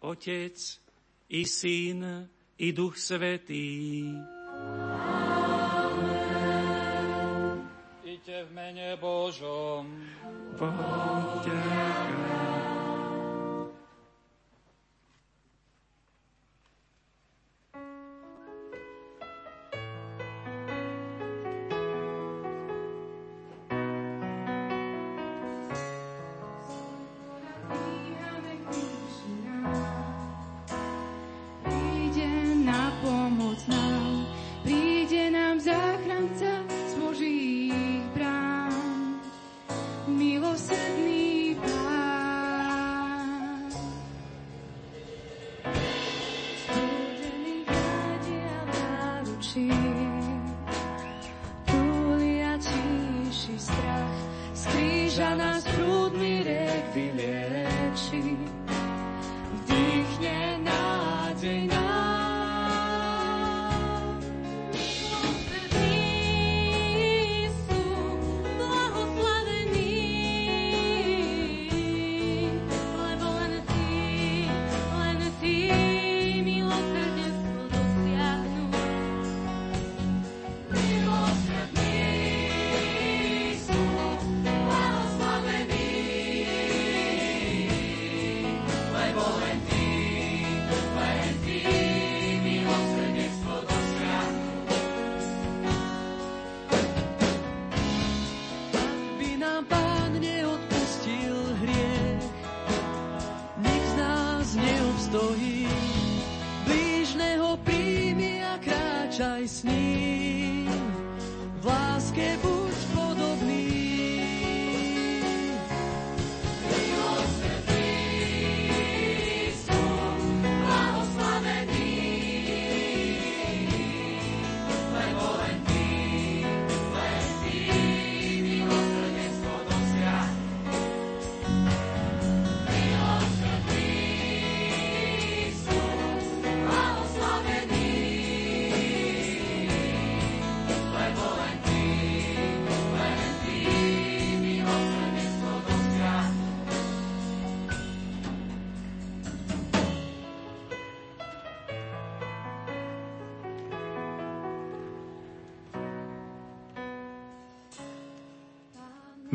Otec i Syn i Duch Svätý. Amen. Iďte v mene Božom. Poďakujem. Milosrdný Pán. s ním, v láske buď podobný.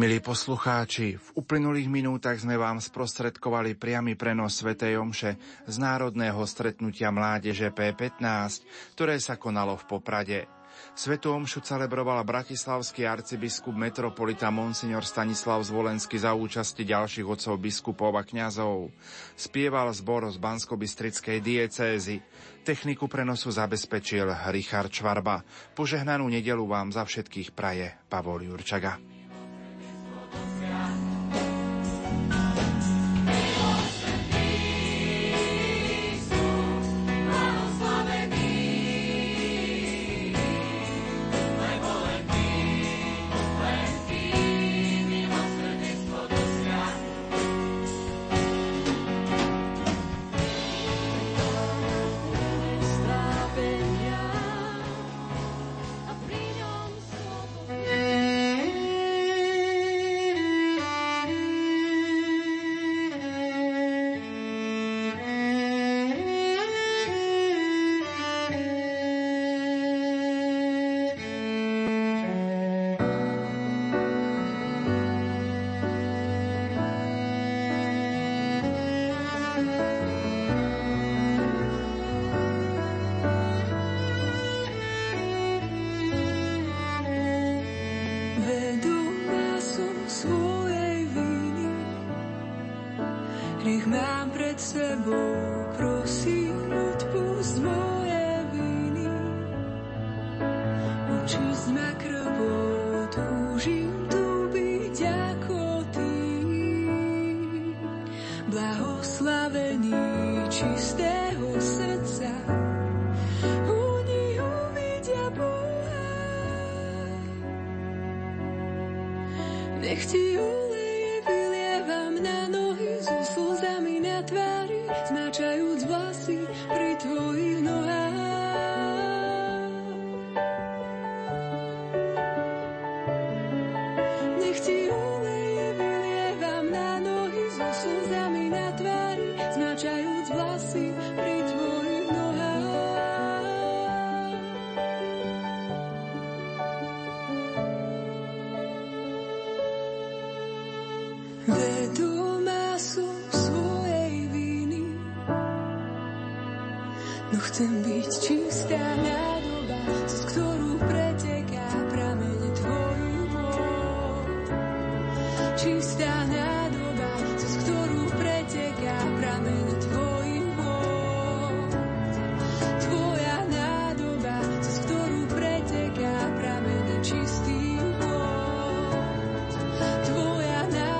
Milí poslucháči, v uplynulých minútach sme vám sprostredkovali priamy prenos svätej omše z národného stretnutia mládeže P15, ktoré sa konalo v Poprade. Svätú omšu celebroval bratislavský arcibiskup metropolita monsignor Stanislav Zvolenský za účasti ďalších otcov biskupov a kňazov. Spieval zbor z Banskobystrickej diecézy. Techniku prenosu zabezpečil Richard Čvarba. Požehnanú nedeľu vám za všetkých praje Pavol Jurčaga. Nech ti oleje vylievam na nohy, so slzami na tvári, zmáčajúc vlasy pri tvojich nohách. Nech ti oleje vylievam na nohy, so slzami na tvári, zmáčajúc vlasy pri tvojich nohách. Vedomá som svojej viny, no chcem byť čistá nádoba, z ktorú preteká prameň tvoju vôd. Čistá nádoba, z ktorú preteká prameň tvojich vôd. Tvoja nádoba, z ktorú preteká prameň čistých vôd. Tvoja nádoba,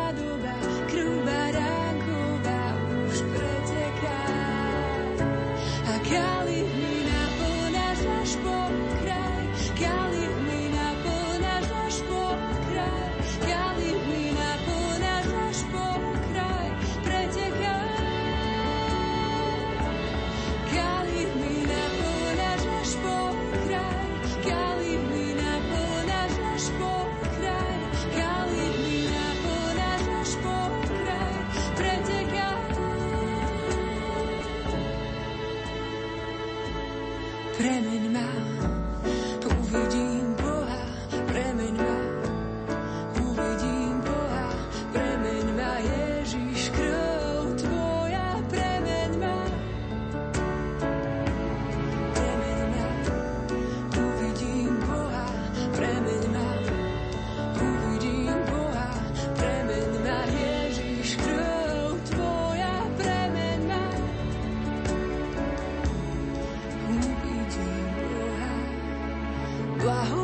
a kálich mi naplňaš až po kraj.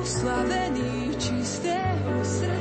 oslavený čistého srdca.